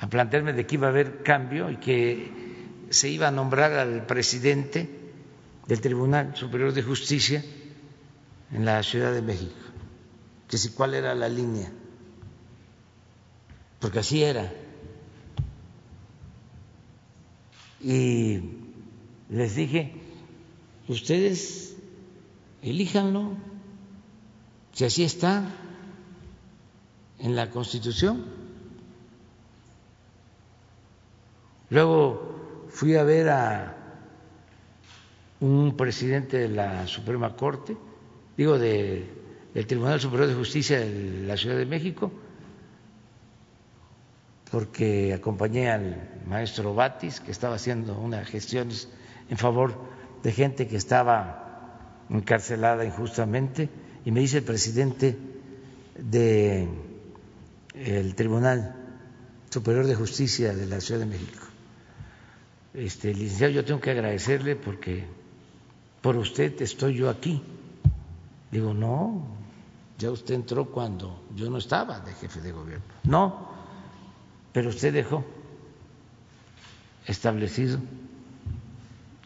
a plantearme de que iba a haber cambio y que se iba a nombrar al presidente del Tribunal Superior de Justicia en la Ciudad de México, que si cuál era la línea, porque así era. Y les dije, ustedes elíjanlo, si así está en la Constitución. Luego fui a ver a un presidente de la Suprema Corte, del Tribunal Superior de Justicia de la Ciudad de México, porque acompañé al maestro Batis, que estaba haciendo unas gestiones en favor de gente que estaba encarcelada injustamente, y me dice el presidente del Tribunal Superior de Justicia de la Ciudad de México, licenciado, yo tengo que agradecerle porque por usted estoy yo aquí. Digo, no, ya usted entró cuando yo no estaba de jefe de gobierno. No, pero usted dejó establecido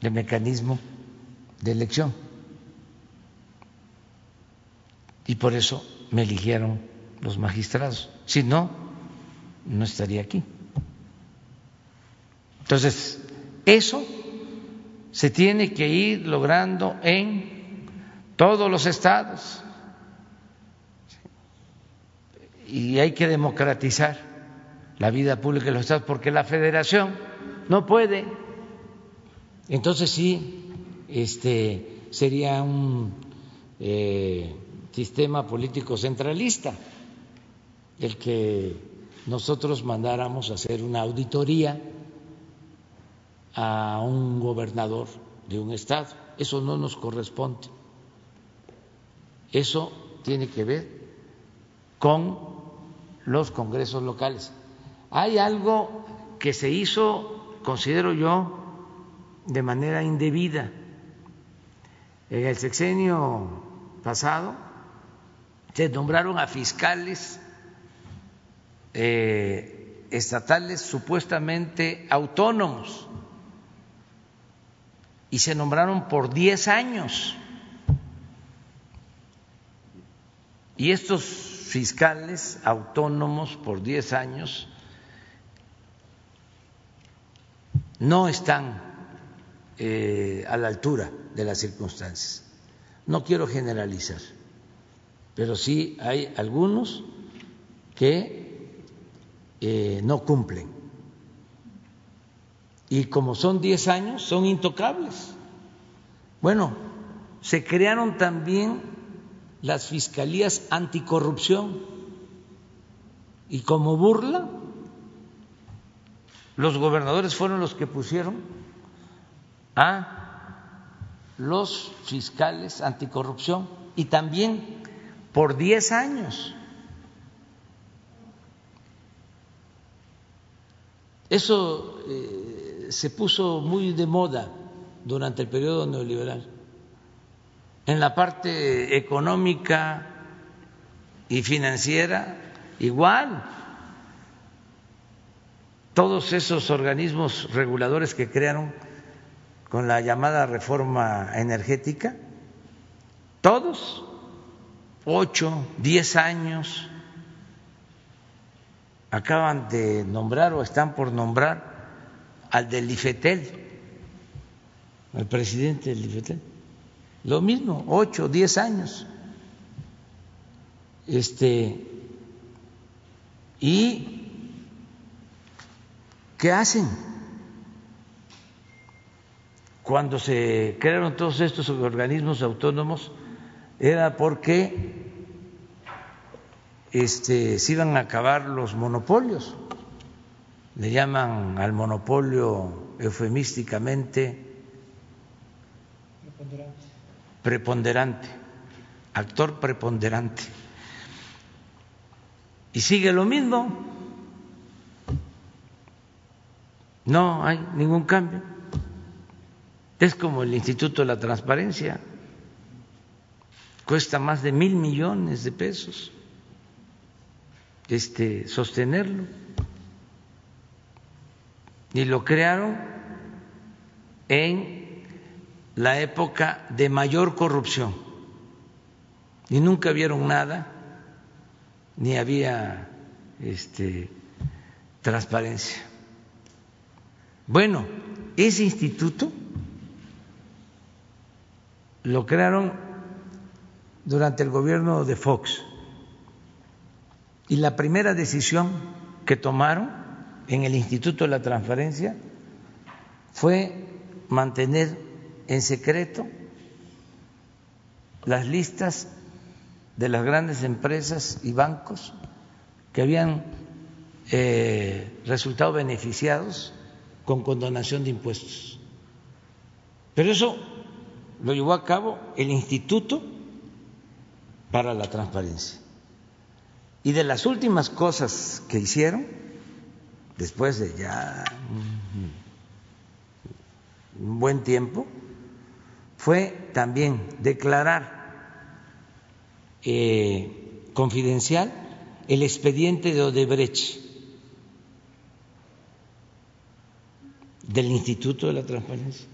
el mecanismo de elección y por eso me eligieron los magistrados. Si no, no estaría aquí. Entonces, eso se tiene que ir logrando en todos los estados y hay que democratizar la vida pública de los estados porque la federación no puede. Entonces sí, sería un sistema político centralista el que nosotros mandáramos a hacer una auditoría a un gobernador de un estado. Eso no nos corresponde. Eso tiene que ver con los congresos locales. Hay algo que se hizo, considero yo, de manera indebida. En el sexenio pasado se nombraron a fiscales estatales supuestamente autónomos y se nombraron por 10 años. Y estos fiscales autónomos por 10 años no están a la altura de las circunstancias. No quiero generalizar, pero sí hay algunos que no cumplen. Y como son 10 años, son intocables. Bueno, se crearon también las fiscalías anticorrupción y como burla, los gobernadores fueron los que pusieron a los fiscales anticorrupción y también por 10 años. Eso se puso muy de moda durante el periodo neoliberal. En la parte económica y financiera, igual. Todos esos organismos reguladores que crearon con la llamada reforma energética, todos 8, 10 años, acaban de nombrar o están por nombrar al del IFETEL, al presidente del IFETEL, lo mismo, 8, 10 años. ¿Y qué hacen? Cuando se crearon todos estos organismos autónomos era porque se iban a acabar los monopolios. Le llaman al monopolio eufemísticamente preponderante, actor preponderante. Y sigue lo mismo, no hay ningún cambio. Es como el Instituto de la Transparencia, cuesta más de 1,000 millones de pesos sostenerlo, y lo crearon en la época de mayor corrupción y nunca vieron nada ni había transparencia. Bueno, ese instituto lo crearon durante el gobierno de Fox, y la primera decisión que tomaron en el Instituto de la Transparencia fue mantener en secreto las listas de las grandes empresas y bancos que habían resultado beneficiados con condonación de impuestos. Pero eso lo llevó a cabo el Instituto para la Transparencia. Y de las últimas cosas que hicieron, después de ya un buen tiempo, fue también declarar confidencial el expediente de Odebrecht del Instituto de la Transparencia.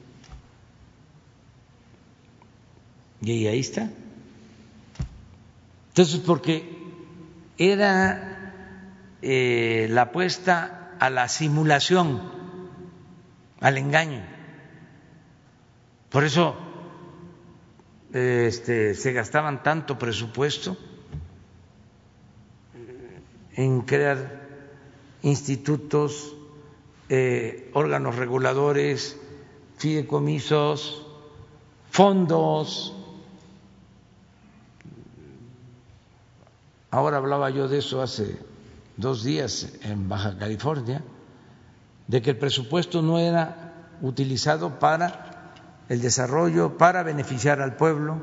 Y ahí está. Entonces, porque era la apuesta a la simulación, al engaño. Por eso se gastaban tanto presupuesto en crear institutos, órganos reguladores, fideicomisos, fondos. Ahora hablaba yo de eso hace 2 días en Baja California, de que el presupuesto no era utilizado para el desarrollo, para beneficiar al pueblo.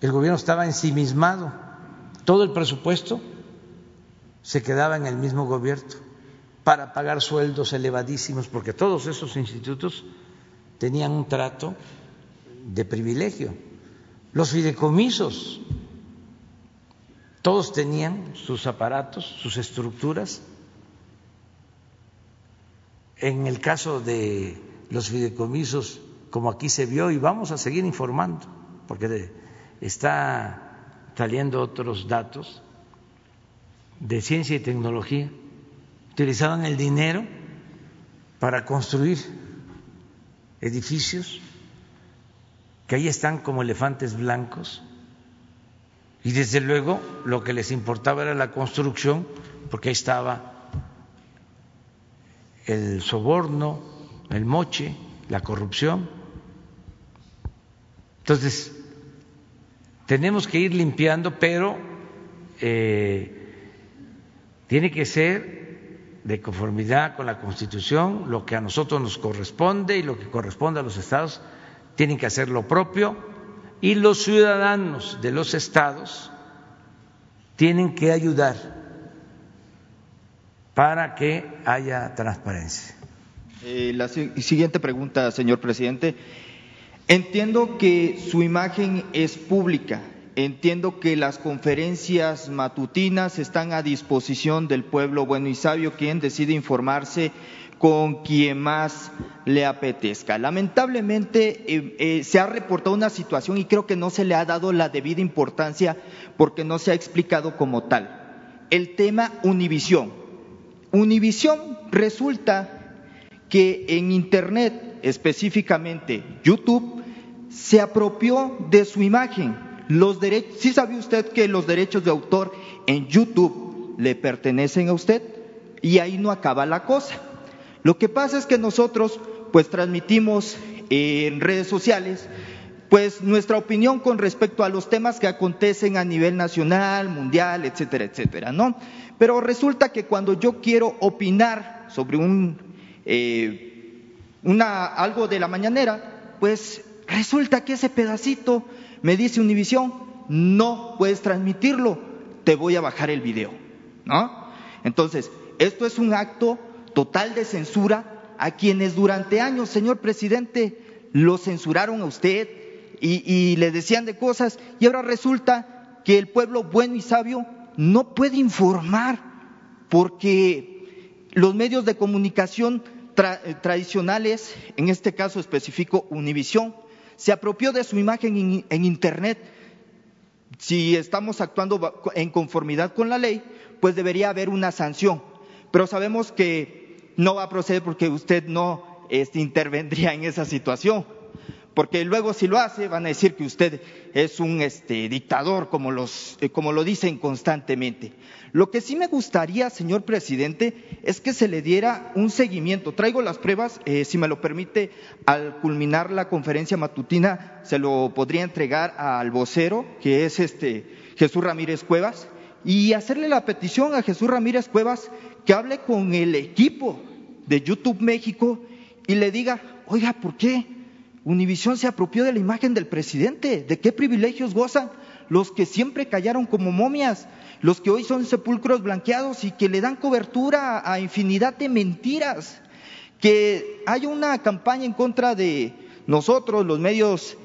El gobierno estaba ensimismado, todo el presupuesto se quedaba en el mismo gobierno para pagar sueldos elevadísimos, porque todos esos institutos tenían un trato de privilegio. Los fideicomisos, todos tenían sus aparatos, sus estructuras. En el caso de los fideicomisos, como aquí se vio, y vamos a seguir informando, porque está saliendo otros datos de ciencia y tecnología, utilizaban el dinero para construir edificios que ahí están como elefantes blancos. Y desde luego lo que les importaba era la construcción, porque ahí estaba el soborno, el moche, la corrupción. Entonces, tenemos que ir limpiando, pero tiene que ser de conformidad con la Constitución. Lo que a nosotros nos corresponde y lo que corresponde a los estados tienen que hacer lo propio. Y los ciudadanos de los estados tienen que ayudar para que haya transparencia. La siguiente pregunta, señor presidente. Entiendo que su imagen es pública, entiendo que las conferencias matutinas están a disposición del pueblo bueno y sabio, quien decide informarse con quien más le apetezca. Lamentablemente se ha reportado una situación y creo que no se le ha dado la debida importancia porque no se ha explicado como tal. El tema Univisión. Univisión, resulta que en Internet, específicamente YouTube, se apropió de su imagen. Los derechos, ¿sí sabe usted que los derechos de autor en YouTube le pertenecen a usted? Y ahí no acaba la cosa. Lo que pasa es que nosotros pues transmitimos en redes sociales pues nuestra opinión con respecto a los temas que acontecen a nivel nacional, mundial, etcétera, etcétera, ¿no? Pero resulta que cuando yo quiero opinar sobre algo de la mañanera, pues resulta que ese pedacito me dice Univisión, no puedes transmitirlo, te voy a bajar el video, ¿no? Entonces, esto es un acto total de censura a quienes durante años, señor presidente, lo censuraron a usted y le decían de cosas, y ahora resulta que el pueblo bueno y sabio no puede informar porque los medios de comunicación tradicionales, en este caso específico Univisión, se apropió de su imagen en Internet. Si estamos actuando en conformidad con la ley, pues debería haber una sanción, pero sabemos que no va a proceder porque usted no intervendría en esa situación. porque luego si lo hace van a decir que usted es un dictador, como lo dicen constantemente. Lo que sí me gustaría, señor presidente, es que se le diera un seguimiento. Traigo las pruebas, si me lo permite, al culminar la conferencia matutina se lo podría entregar al vocero, que es Jesús Ramírez Cuevas, y hacerle la petición a Jesús Ramírez Cuevas que hable con el equipo de YouTube México y le diga, oiga, ¿por qué Univisión se apropió de la imagen del presidente? ¿De qué privilegios gozan los que siempre callaron como momias, los que hoy son sepulcros blanqueados y que le dan cobertura a infinidad de mentiras? Que hay una campaña en contra de nosotros, los medios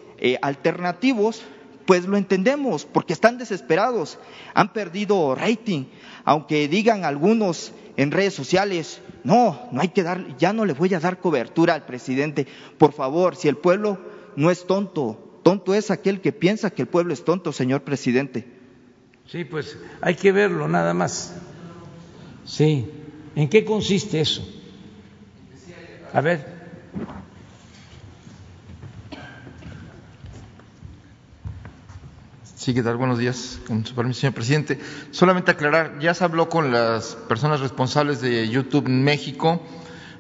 alternativos, pues lo entendemos, porque están desesperados, han perdido rating, aunque digan algunos en redes sociales, no hay que dar, ya no le voy a dar cobertura al presidente. Por favor, si el pueblo no es tonto, tonto es aquel que piensa que el pueblo es tonto, señor presidente. Sí, pues hay que verlo nada más. Sí, ¿en qué consiste eso? A ver. Sí, ¿qué tal? Buenos días, con su permiso, señor presidente. Solamente aclarar, ya se habló con las personas responsables de YouTube México,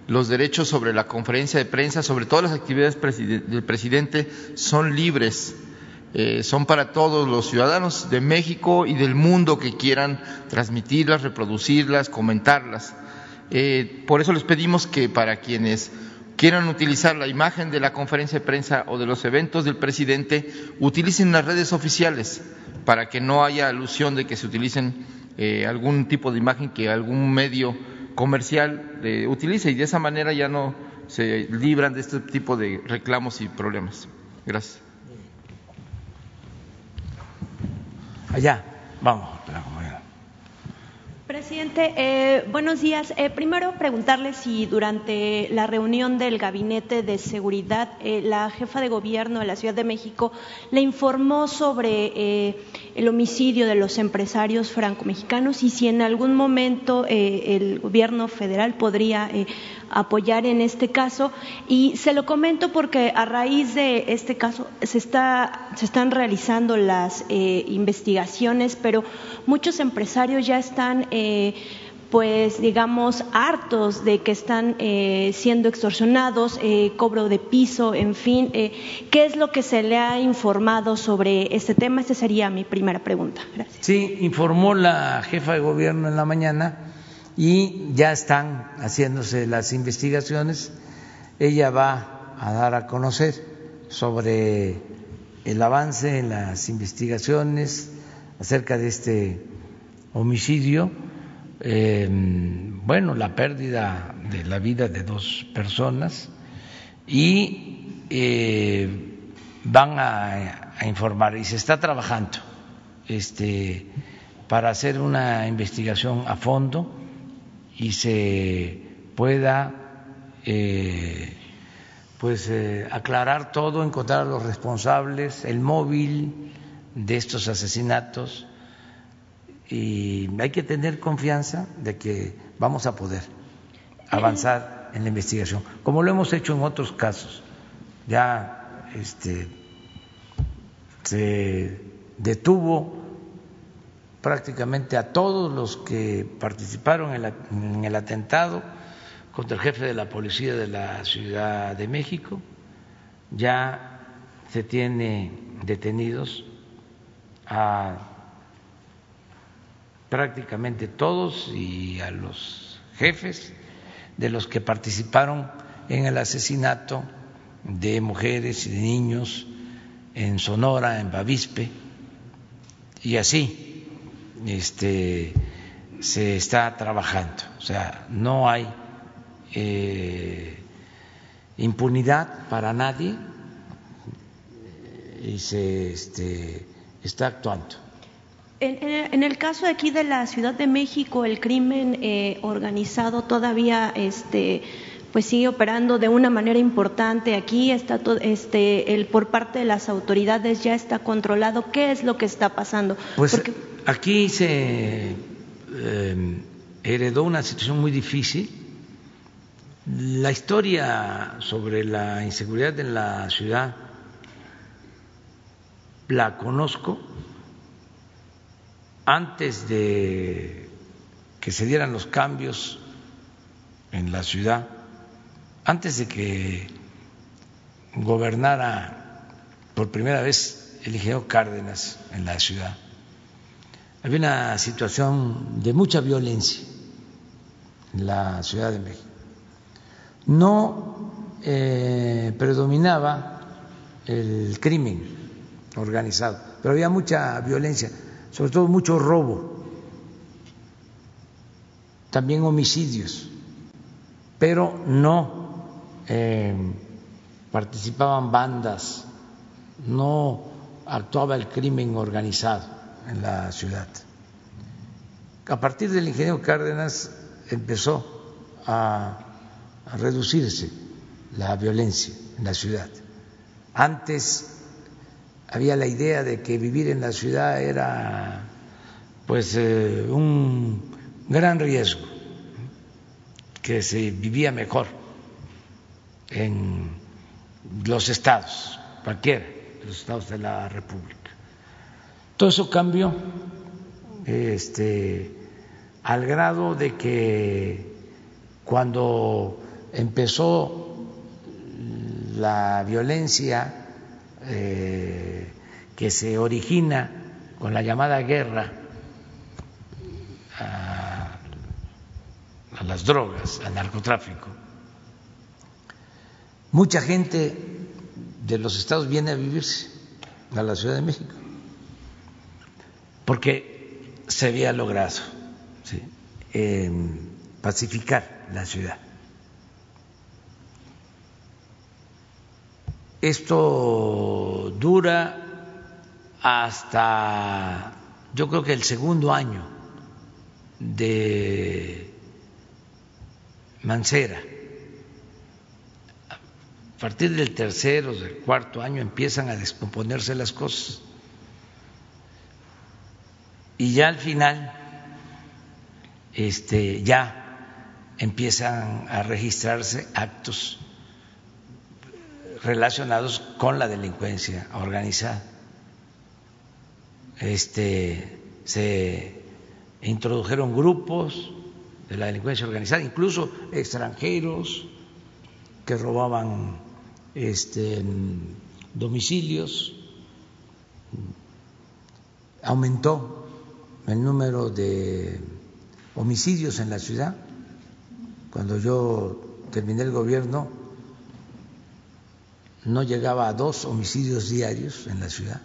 los derechos sobre la conferencia de prensa, sobre todas las actividades del presidente son libres, son para todos los ciudadanos de México y del mundo que quieran transmitirlas, reproducirlas, comentarlas. Por eso les pedimos que para quienes quieran utilizar la imagen de la conferencia de prensa o de los eventos del presidente, utilicen las redes oficiales para que no haya alusión de que se utilicen algún tipo de imagen que algún medio comercial utilice, y de esa manera ya no se libran de este tipo de reclamos y problemas. Gracias. Allá, vamos. Presidente, buenos días. Primero preguntarle si durante la reunión del Gabinete de Seguridad la jefa de gobierno de la Ciudad de México le informó sobre el homicidio de los empresarios franco-mexicanos y si en algún momento el gobierno federal podría apoyar en este caso. Y se lo comento porque a raíz de este caso se están realizando las investigaciones, pero muchos empresarios ya están pues digamos hartos de que están siendo extorsionados, cobro de piso, en fin, ¿qué es lo que se le ha informado sobre este tema? Esa sería mi primera pregunta. Gracias. Sí, informó la jefa de gobierno en la mañana y ya están haciéndose las investigaciones. Ella va a dar a conocer sobre el avance en las investigaciones acerca de este homicidio. Bueno, la pérdida de la vida de dos personas, y van a informar, y se está trabajando para hacer una investigación a fondo y se pueda aclarar todo, encontrar a los responsables, el móvil de estos asesinatos. Y hay que tener confianza de que vamos a poder avanzar en la investigación, como lo hemos hecho en otros casos. Ya se detuvo prácticamente a todos los que participaron en el atentado contra el jefe de la policía de la Ciudad de México. Ya se tiene detenidos a prácticamente todos y a los jefes de los que participaron en el asesinato de mujeres y de niños en Sonora, en Bavispe, y así se está trabajando. O sea, no hay impunidad para nadie y se está actuando. En el caso aquí de la Ciudad de México, el crimen organizado todavía pues sigue operando de una manera importante. Aquí está por parte de las autoridades ya está controlado. ¿Qué es lo que está pasando? Pues aquí se heredó una situación muy difícil. La historia sobre la inseguridad en la Ciudad la conozco antes de que se dieran los cambios en la ciudad, antes de que gobernara por primera vez el ingeniero Cárdenas en la ciudad. Había una situación de mucha violencia en la Ciudad de México. No predominaba el crimen organizado, pero había mucha violencia, sobre todo mucho robo, también homicidios, pero no participaban bandas, no actuaba el crimen organizado en la ciudad. A partir del ingeniero Cárdenas empezó a reducirse la violencia en la ciudad. Antes había la idea de que vivir en la ciudad era pues un gran riesgo, que se vivía mejor en los estados, cualquiera de los estados de la República. Todo eso cambió al grado de que cuando empezó la violencia que se origina con la llamada guerra a las drogas, al narcotráfico, mucha gente de los estados viene a vivirse a la Ciudad de México porque se había logrado pacificar la ciudad. Esto dura hasta, yo creo que el segundo año de Mancera. A partir del tercero, del cuarto año empiezan a descomponerse las cosas. Y ya al final ya empiezan a registrarse actos relacionados con la delincuencia organizada. Se introdujeron grupos de la delincuencia organizada, incluso extranjeros que robaban domicilios. Aumentó el número de homicidios en la ciudad. Cuando yo terminé el gobierno, no llegaba a 2 homicidios diarios en la ciudad.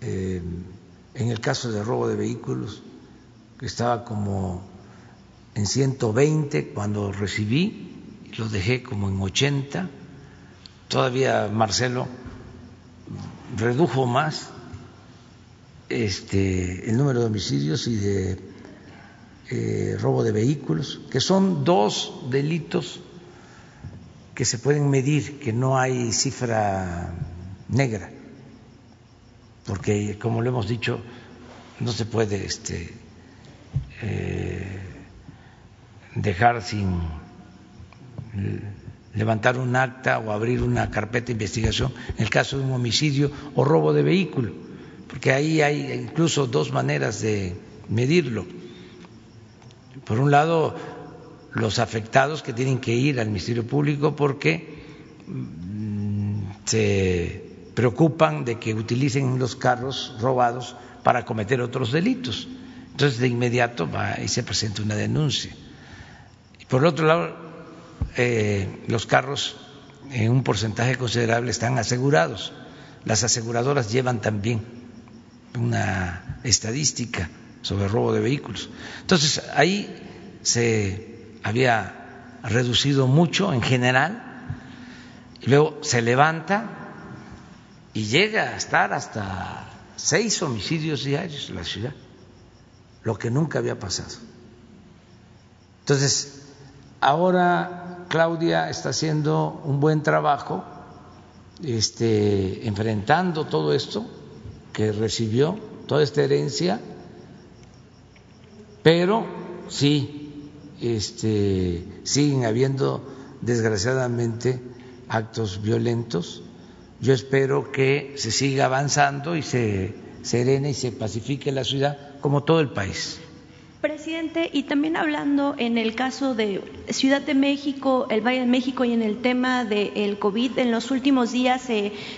En el caso de robo de vehículos, que estaba como en 120 cuando recibí, lo dejé como en 80. Todavía Marcelo redujo más el número de homicidios y de robo de vehículos, que son 2 delitos que se pueden medir, que no hay cifra negra, porque como lo hemos dicho, no se puede dejar sin levantar un acta o abrir una carpeta de investigación en el caso de un homicidio o robo de vehículo, porque ahí hay incluso 2 maneras de medirlo. Por un lado, los afectados, que tienen que ir al Ministerio Público porque se preocupan de que utilicen los carros robados para cometer otros delitos. Entonces, de inmediato va y se presenta una denuncia. Por otro lado, los carros en un porcentaje considerable están asegurados. Las aseguradoras llevan también una estadística sobre robo de vehículos. Entonces, ahí se había reducido mucho en general, y luego se levanta y llega a estar hasta 6 homicidios diarios en la ciudad, lo que nunca había pasado. Entonces, ahora Claudia está haciendo un buen trabajo enfrentando todo esto que recibió, toda esta herencia, pero sí siguen habiendo desgraciadamente actos violentos Yo espero que se siga avanzando y se serene y se pacifique la ciudad, como todo el país. Presidente, y también hablando en el caso de Ciudad de México, el Valle de México y en el tema del COVID, en los últimos días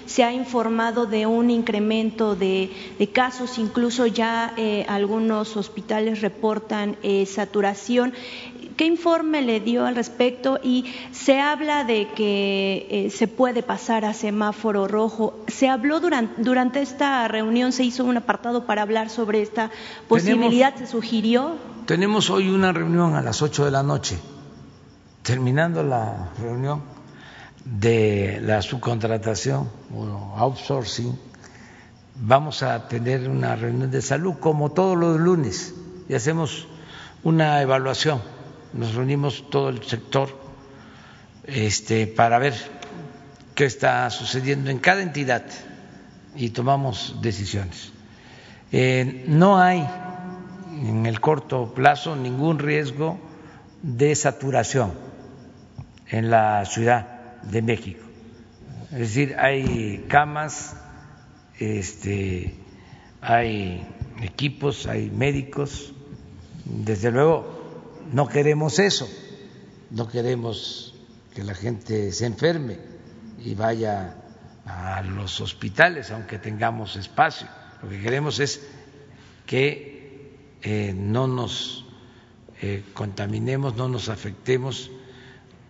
se ha informado de un incremento de casos, incluso ya algunos hospitales reportan saturación. ¿Qué informe le dio al respecto? Y se habla de que se puede pasar a semáforo rojo. Se habló durante esta reunión, se hizo un apartado para hablar sobre esta posibilidad, se sugirió. Tenemos hoy una reunión a las 8 de la noche, terminando la reunión de la subcontratación o outsourcing. Vamos a tener una reunión de salud como todos los lunes y hacemos una evaluación. Nos reunimos todo el sector para ver qué está sucediendo en cada entidad y tomamos decisiones. No hay en el corto plazo ningún riesgo de saturación en la Ciudad de México. Es decir, hay camas, hay equipos, hay médicos. Desde luego no queremos eso, no queremos que la gente se enferme y vaya a los hospitales, aunque tengamos espacio. Lo que queremos es que no nos contaminemos, no nos afectemos,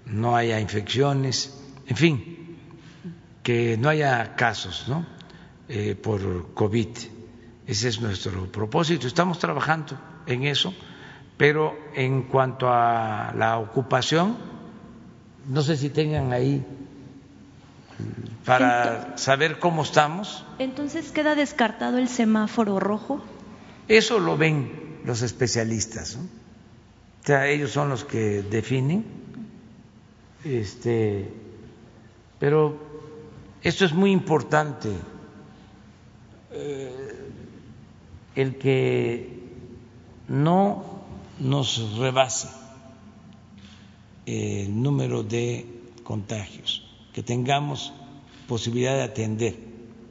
no haya infecciones, en fin, que no haya casos, ¿no? Por COVID. Ese es nuestro propósito. Estamos trabajando en eso. Pero en cuanto a la ocupación, no sé si tengan ahí para saber cómo estamos. Entonces, ¿queda descartado el semáforo rojo? Eso lo ven los especialistas, ¿no? O sea, ellos son los que definen. Pero esto es muy importante, el que no nos rebase el número de contagios, que tengamos posibilidad de atender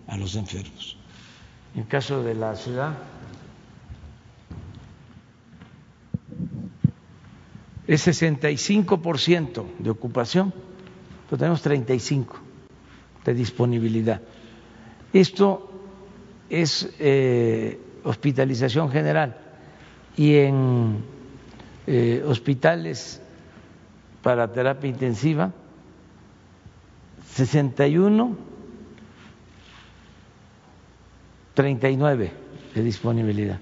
a los enfermos. En el caso de la ciudad, es 65% de ocupación, pero tenemos 35% de disponibilidad. Esto es hospitalización general, y en hospitales para terapia intensiva, 61, 39 de disponibilidad.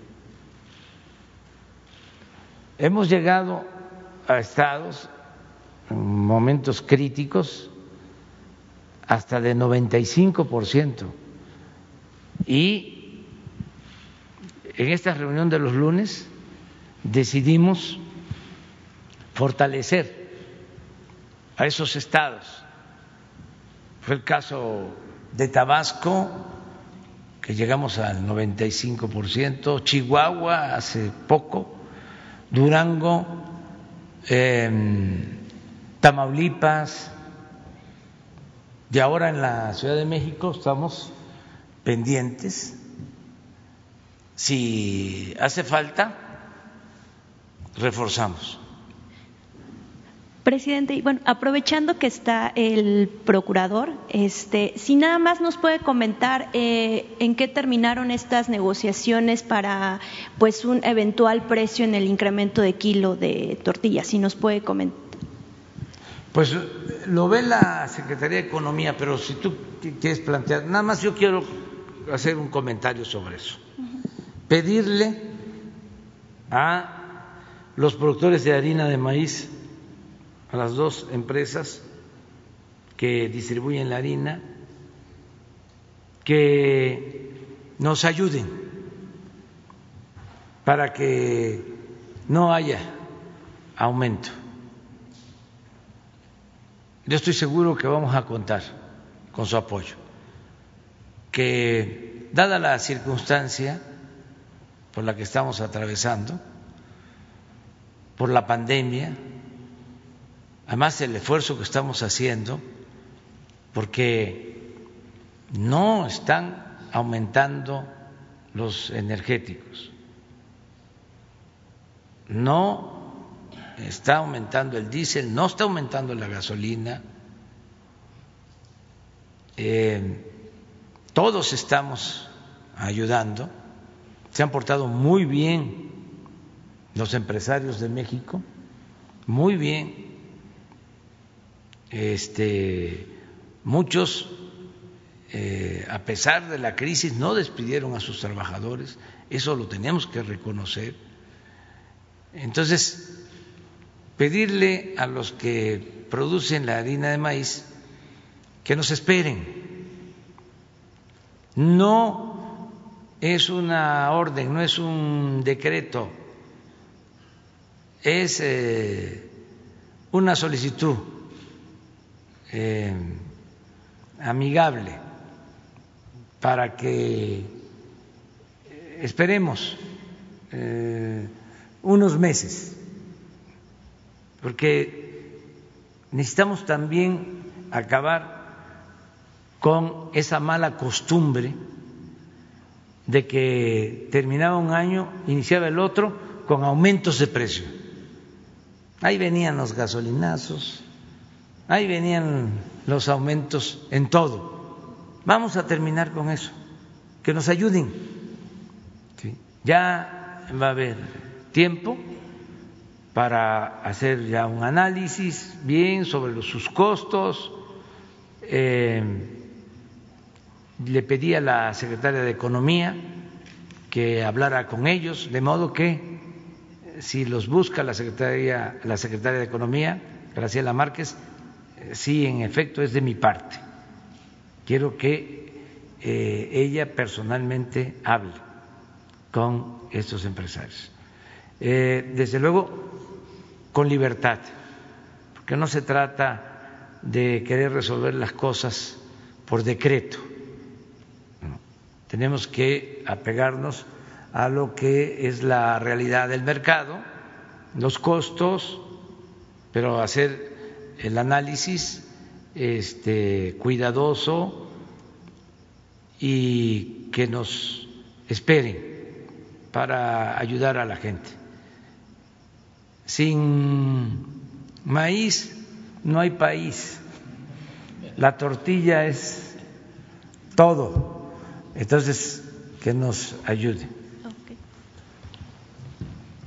Hemos llegado a estados en momentos críticos hasta de 95%, y en esta reunión de los lunes decidimos fortalecer a esos estados. Fue el caso de Tabasco, que llegamos al 95%, Chihuahua hace poco, Durango, Tamaulipas, y ahora en la Ciudad de México estamos pendientes. Si hace falta, reforzamos. Presidente, y bueno, aprovechando que está el procurador, si nada más nos puede comentar en qué terminaron estas negociaciones para pues un eventual precio en el incremento de kilo de tortilla, si nos puede comentar. Pues lo ve la Secretaría de Economía, pero si tú quieres plantear, nada más yo quiero hacer un comentario sobre eso. Pedirle a los productores de harina de maíz, a las dos empresas que distribuyen la harina, que nos ayuden para que no haya aumento. Yo estoy seguro que vamos a contar con su apoyo, que dada la circunstancia por la que estamos atravesando, por la pandemia, además el esfuerzo que estamos haciendo, porque no están aumentando los energéticos, no está aumentando el diésel, no está aumentando la gasolina, todos estamos ayudando, se han portado muy bien los empresarios de México, muy bien, muchos a pesar de la crisis no despidieron a sus trabajadores, eso lo tenemos que reconocer. Entonces, pedirle a los que producen la harina de maíz que nos esperen. No es una orden, no es un decreto, es una solicitud amigable para que esperemos unos meses, porque necesitamos también acabar con esa mala costumbre de que terminaba un año, iniciaba el otro con aumentos de precio. Ahí venían los gasolinazos, ahí venían los aumentos en todo. Vamos a terminar con eso, que nos ayuden. Sí. Ya va a haber tiempo para hacer ya un análisis bien sobre sus costos. Le pedí a la secretaria de Economía que hablara con ellos, de modo que si los busca la secretaria de Economía, Graciela Márquez, sí, en efecto, es de mi parte. Quiero que ella personalmente hable con estos empresarios. Desde luego, con libertad, porque no se trata de querer resolver las cosas por decreto. No. Tenemos que apegarnos a lo que es la realidad del mercado, los costos, pero hacer el análisis cuidadoso y que nos esperen para ayudar a la gente. Sin maíz no hay país, la tortilla es todo, entonces que nos ayude. Okay.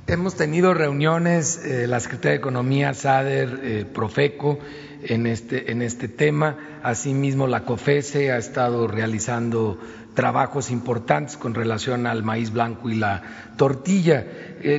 Hemos tenido reuniones, la Secretaría de Economía, SADER, Profeco, en este tema. Asimismo, la COFESE ha estado realizando trabajos importantes con relación al maíz blanco y la tortilla.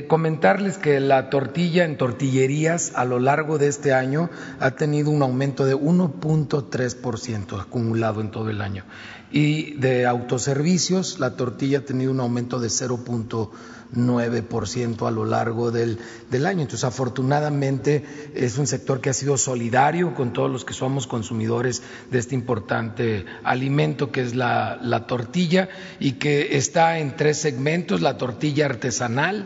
Comentarles que la tortilla en tortillerías a lo largo de este año ha tenido un aumento de 1.3% acumulado en todo el año, y de autoservicios la tortilla ha tenido un aumento de 0.9% a lo largo del año. Entonces, afortunadamente, es un sector que ha sido solidario con todos los que somos consumidores de este importante alimento que es la tortilla, y que está en tres segmentos: la tortilla artesanal,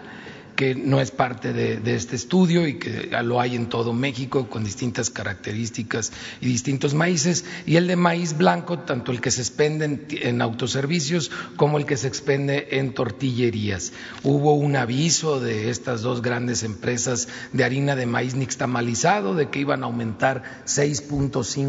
que no es parte de este estudio y que lo hay en todo México con distintas características y distintos maíces, y el de maíz blanco, tanto el que se expende en autoservicios como el que se expende en tortillerías. Hubo un aviso de estas dos grandes empresas de harina de maíz nixtamalizado de que iban a aumentar 6.5%,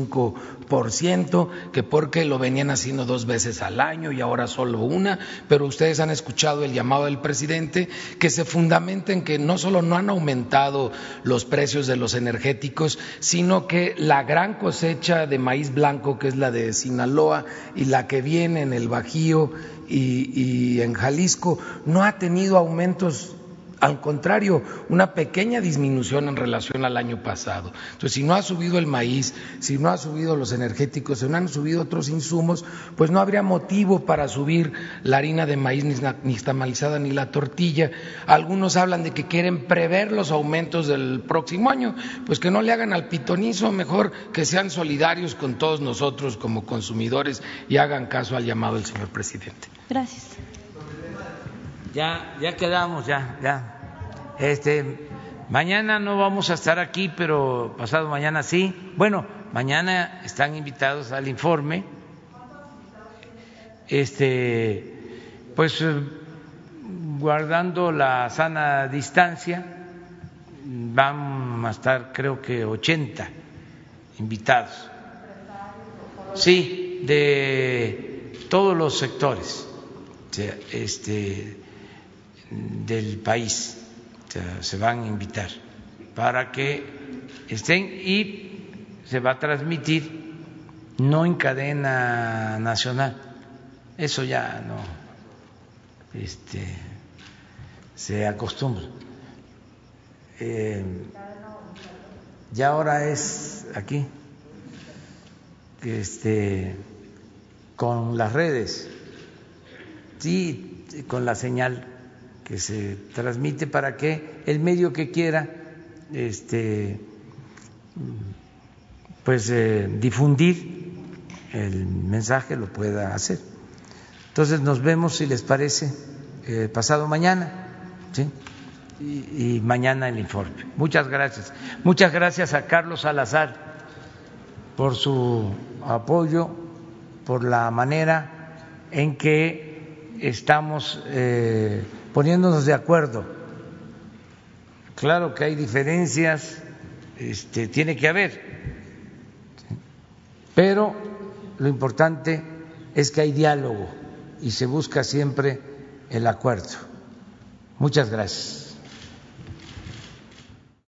que porque lo venían haciendo dos veces al año y ahora solo una, pero ustedes han escuchado el llamado del presidente, que se funda en que no solo no han aumentado los precios de los energéticos, sino que la gran cosecha de maíz blanco, que es la de Sinaloa y la que viene en el Bajío y en Jalisco, no ha tenido aumentos. Al contrario, una pequeña disminución en relación al año pasado. Entonces, si no ha subido el maíz, si no ha subido los energéticos, si no han subido otros insumos, pues no habría motivo para subir la harina de maíz nixtamalizada ni la tortilla. Algunos hablan de que quieren prever los aumentos del próximo año, pues que no le hagan al pitonizo, mejor que sean solidarios con todos nosotros como consumidores y hagan caso al llamado del señor presidente. Gracias. Ya quedamos, ya. Mañana no vamos a estar aquí, pero pasado mañana sí. Bueno, mañana están invitados al informe. pues guardando la sana distancia, van a estar creo que 80 invitados, sí, de todos los sectores del país, se van a invitar para que estén, y se va a transmitir no en cadena nacional, eso ya no se acostumbra, ya ahora es aquí, con las redes, sí, con la señal que se transmite, para que el medio que quiera pues difundir el mensaje lo pueda hacer. Entonces nos vemos, si les parece, pasado mañana, ¿sí? Y mañana el informe. Muchas gracias. Muchas gracias a Carlos Salazar por su apoyo, por la manera en que estamos poniéndonos de acuerdo. Claro que hay diferencias, tiene que haber, pero lo importante es que hay diálogo y se busca siempre el acuerdo. Muchas gracias.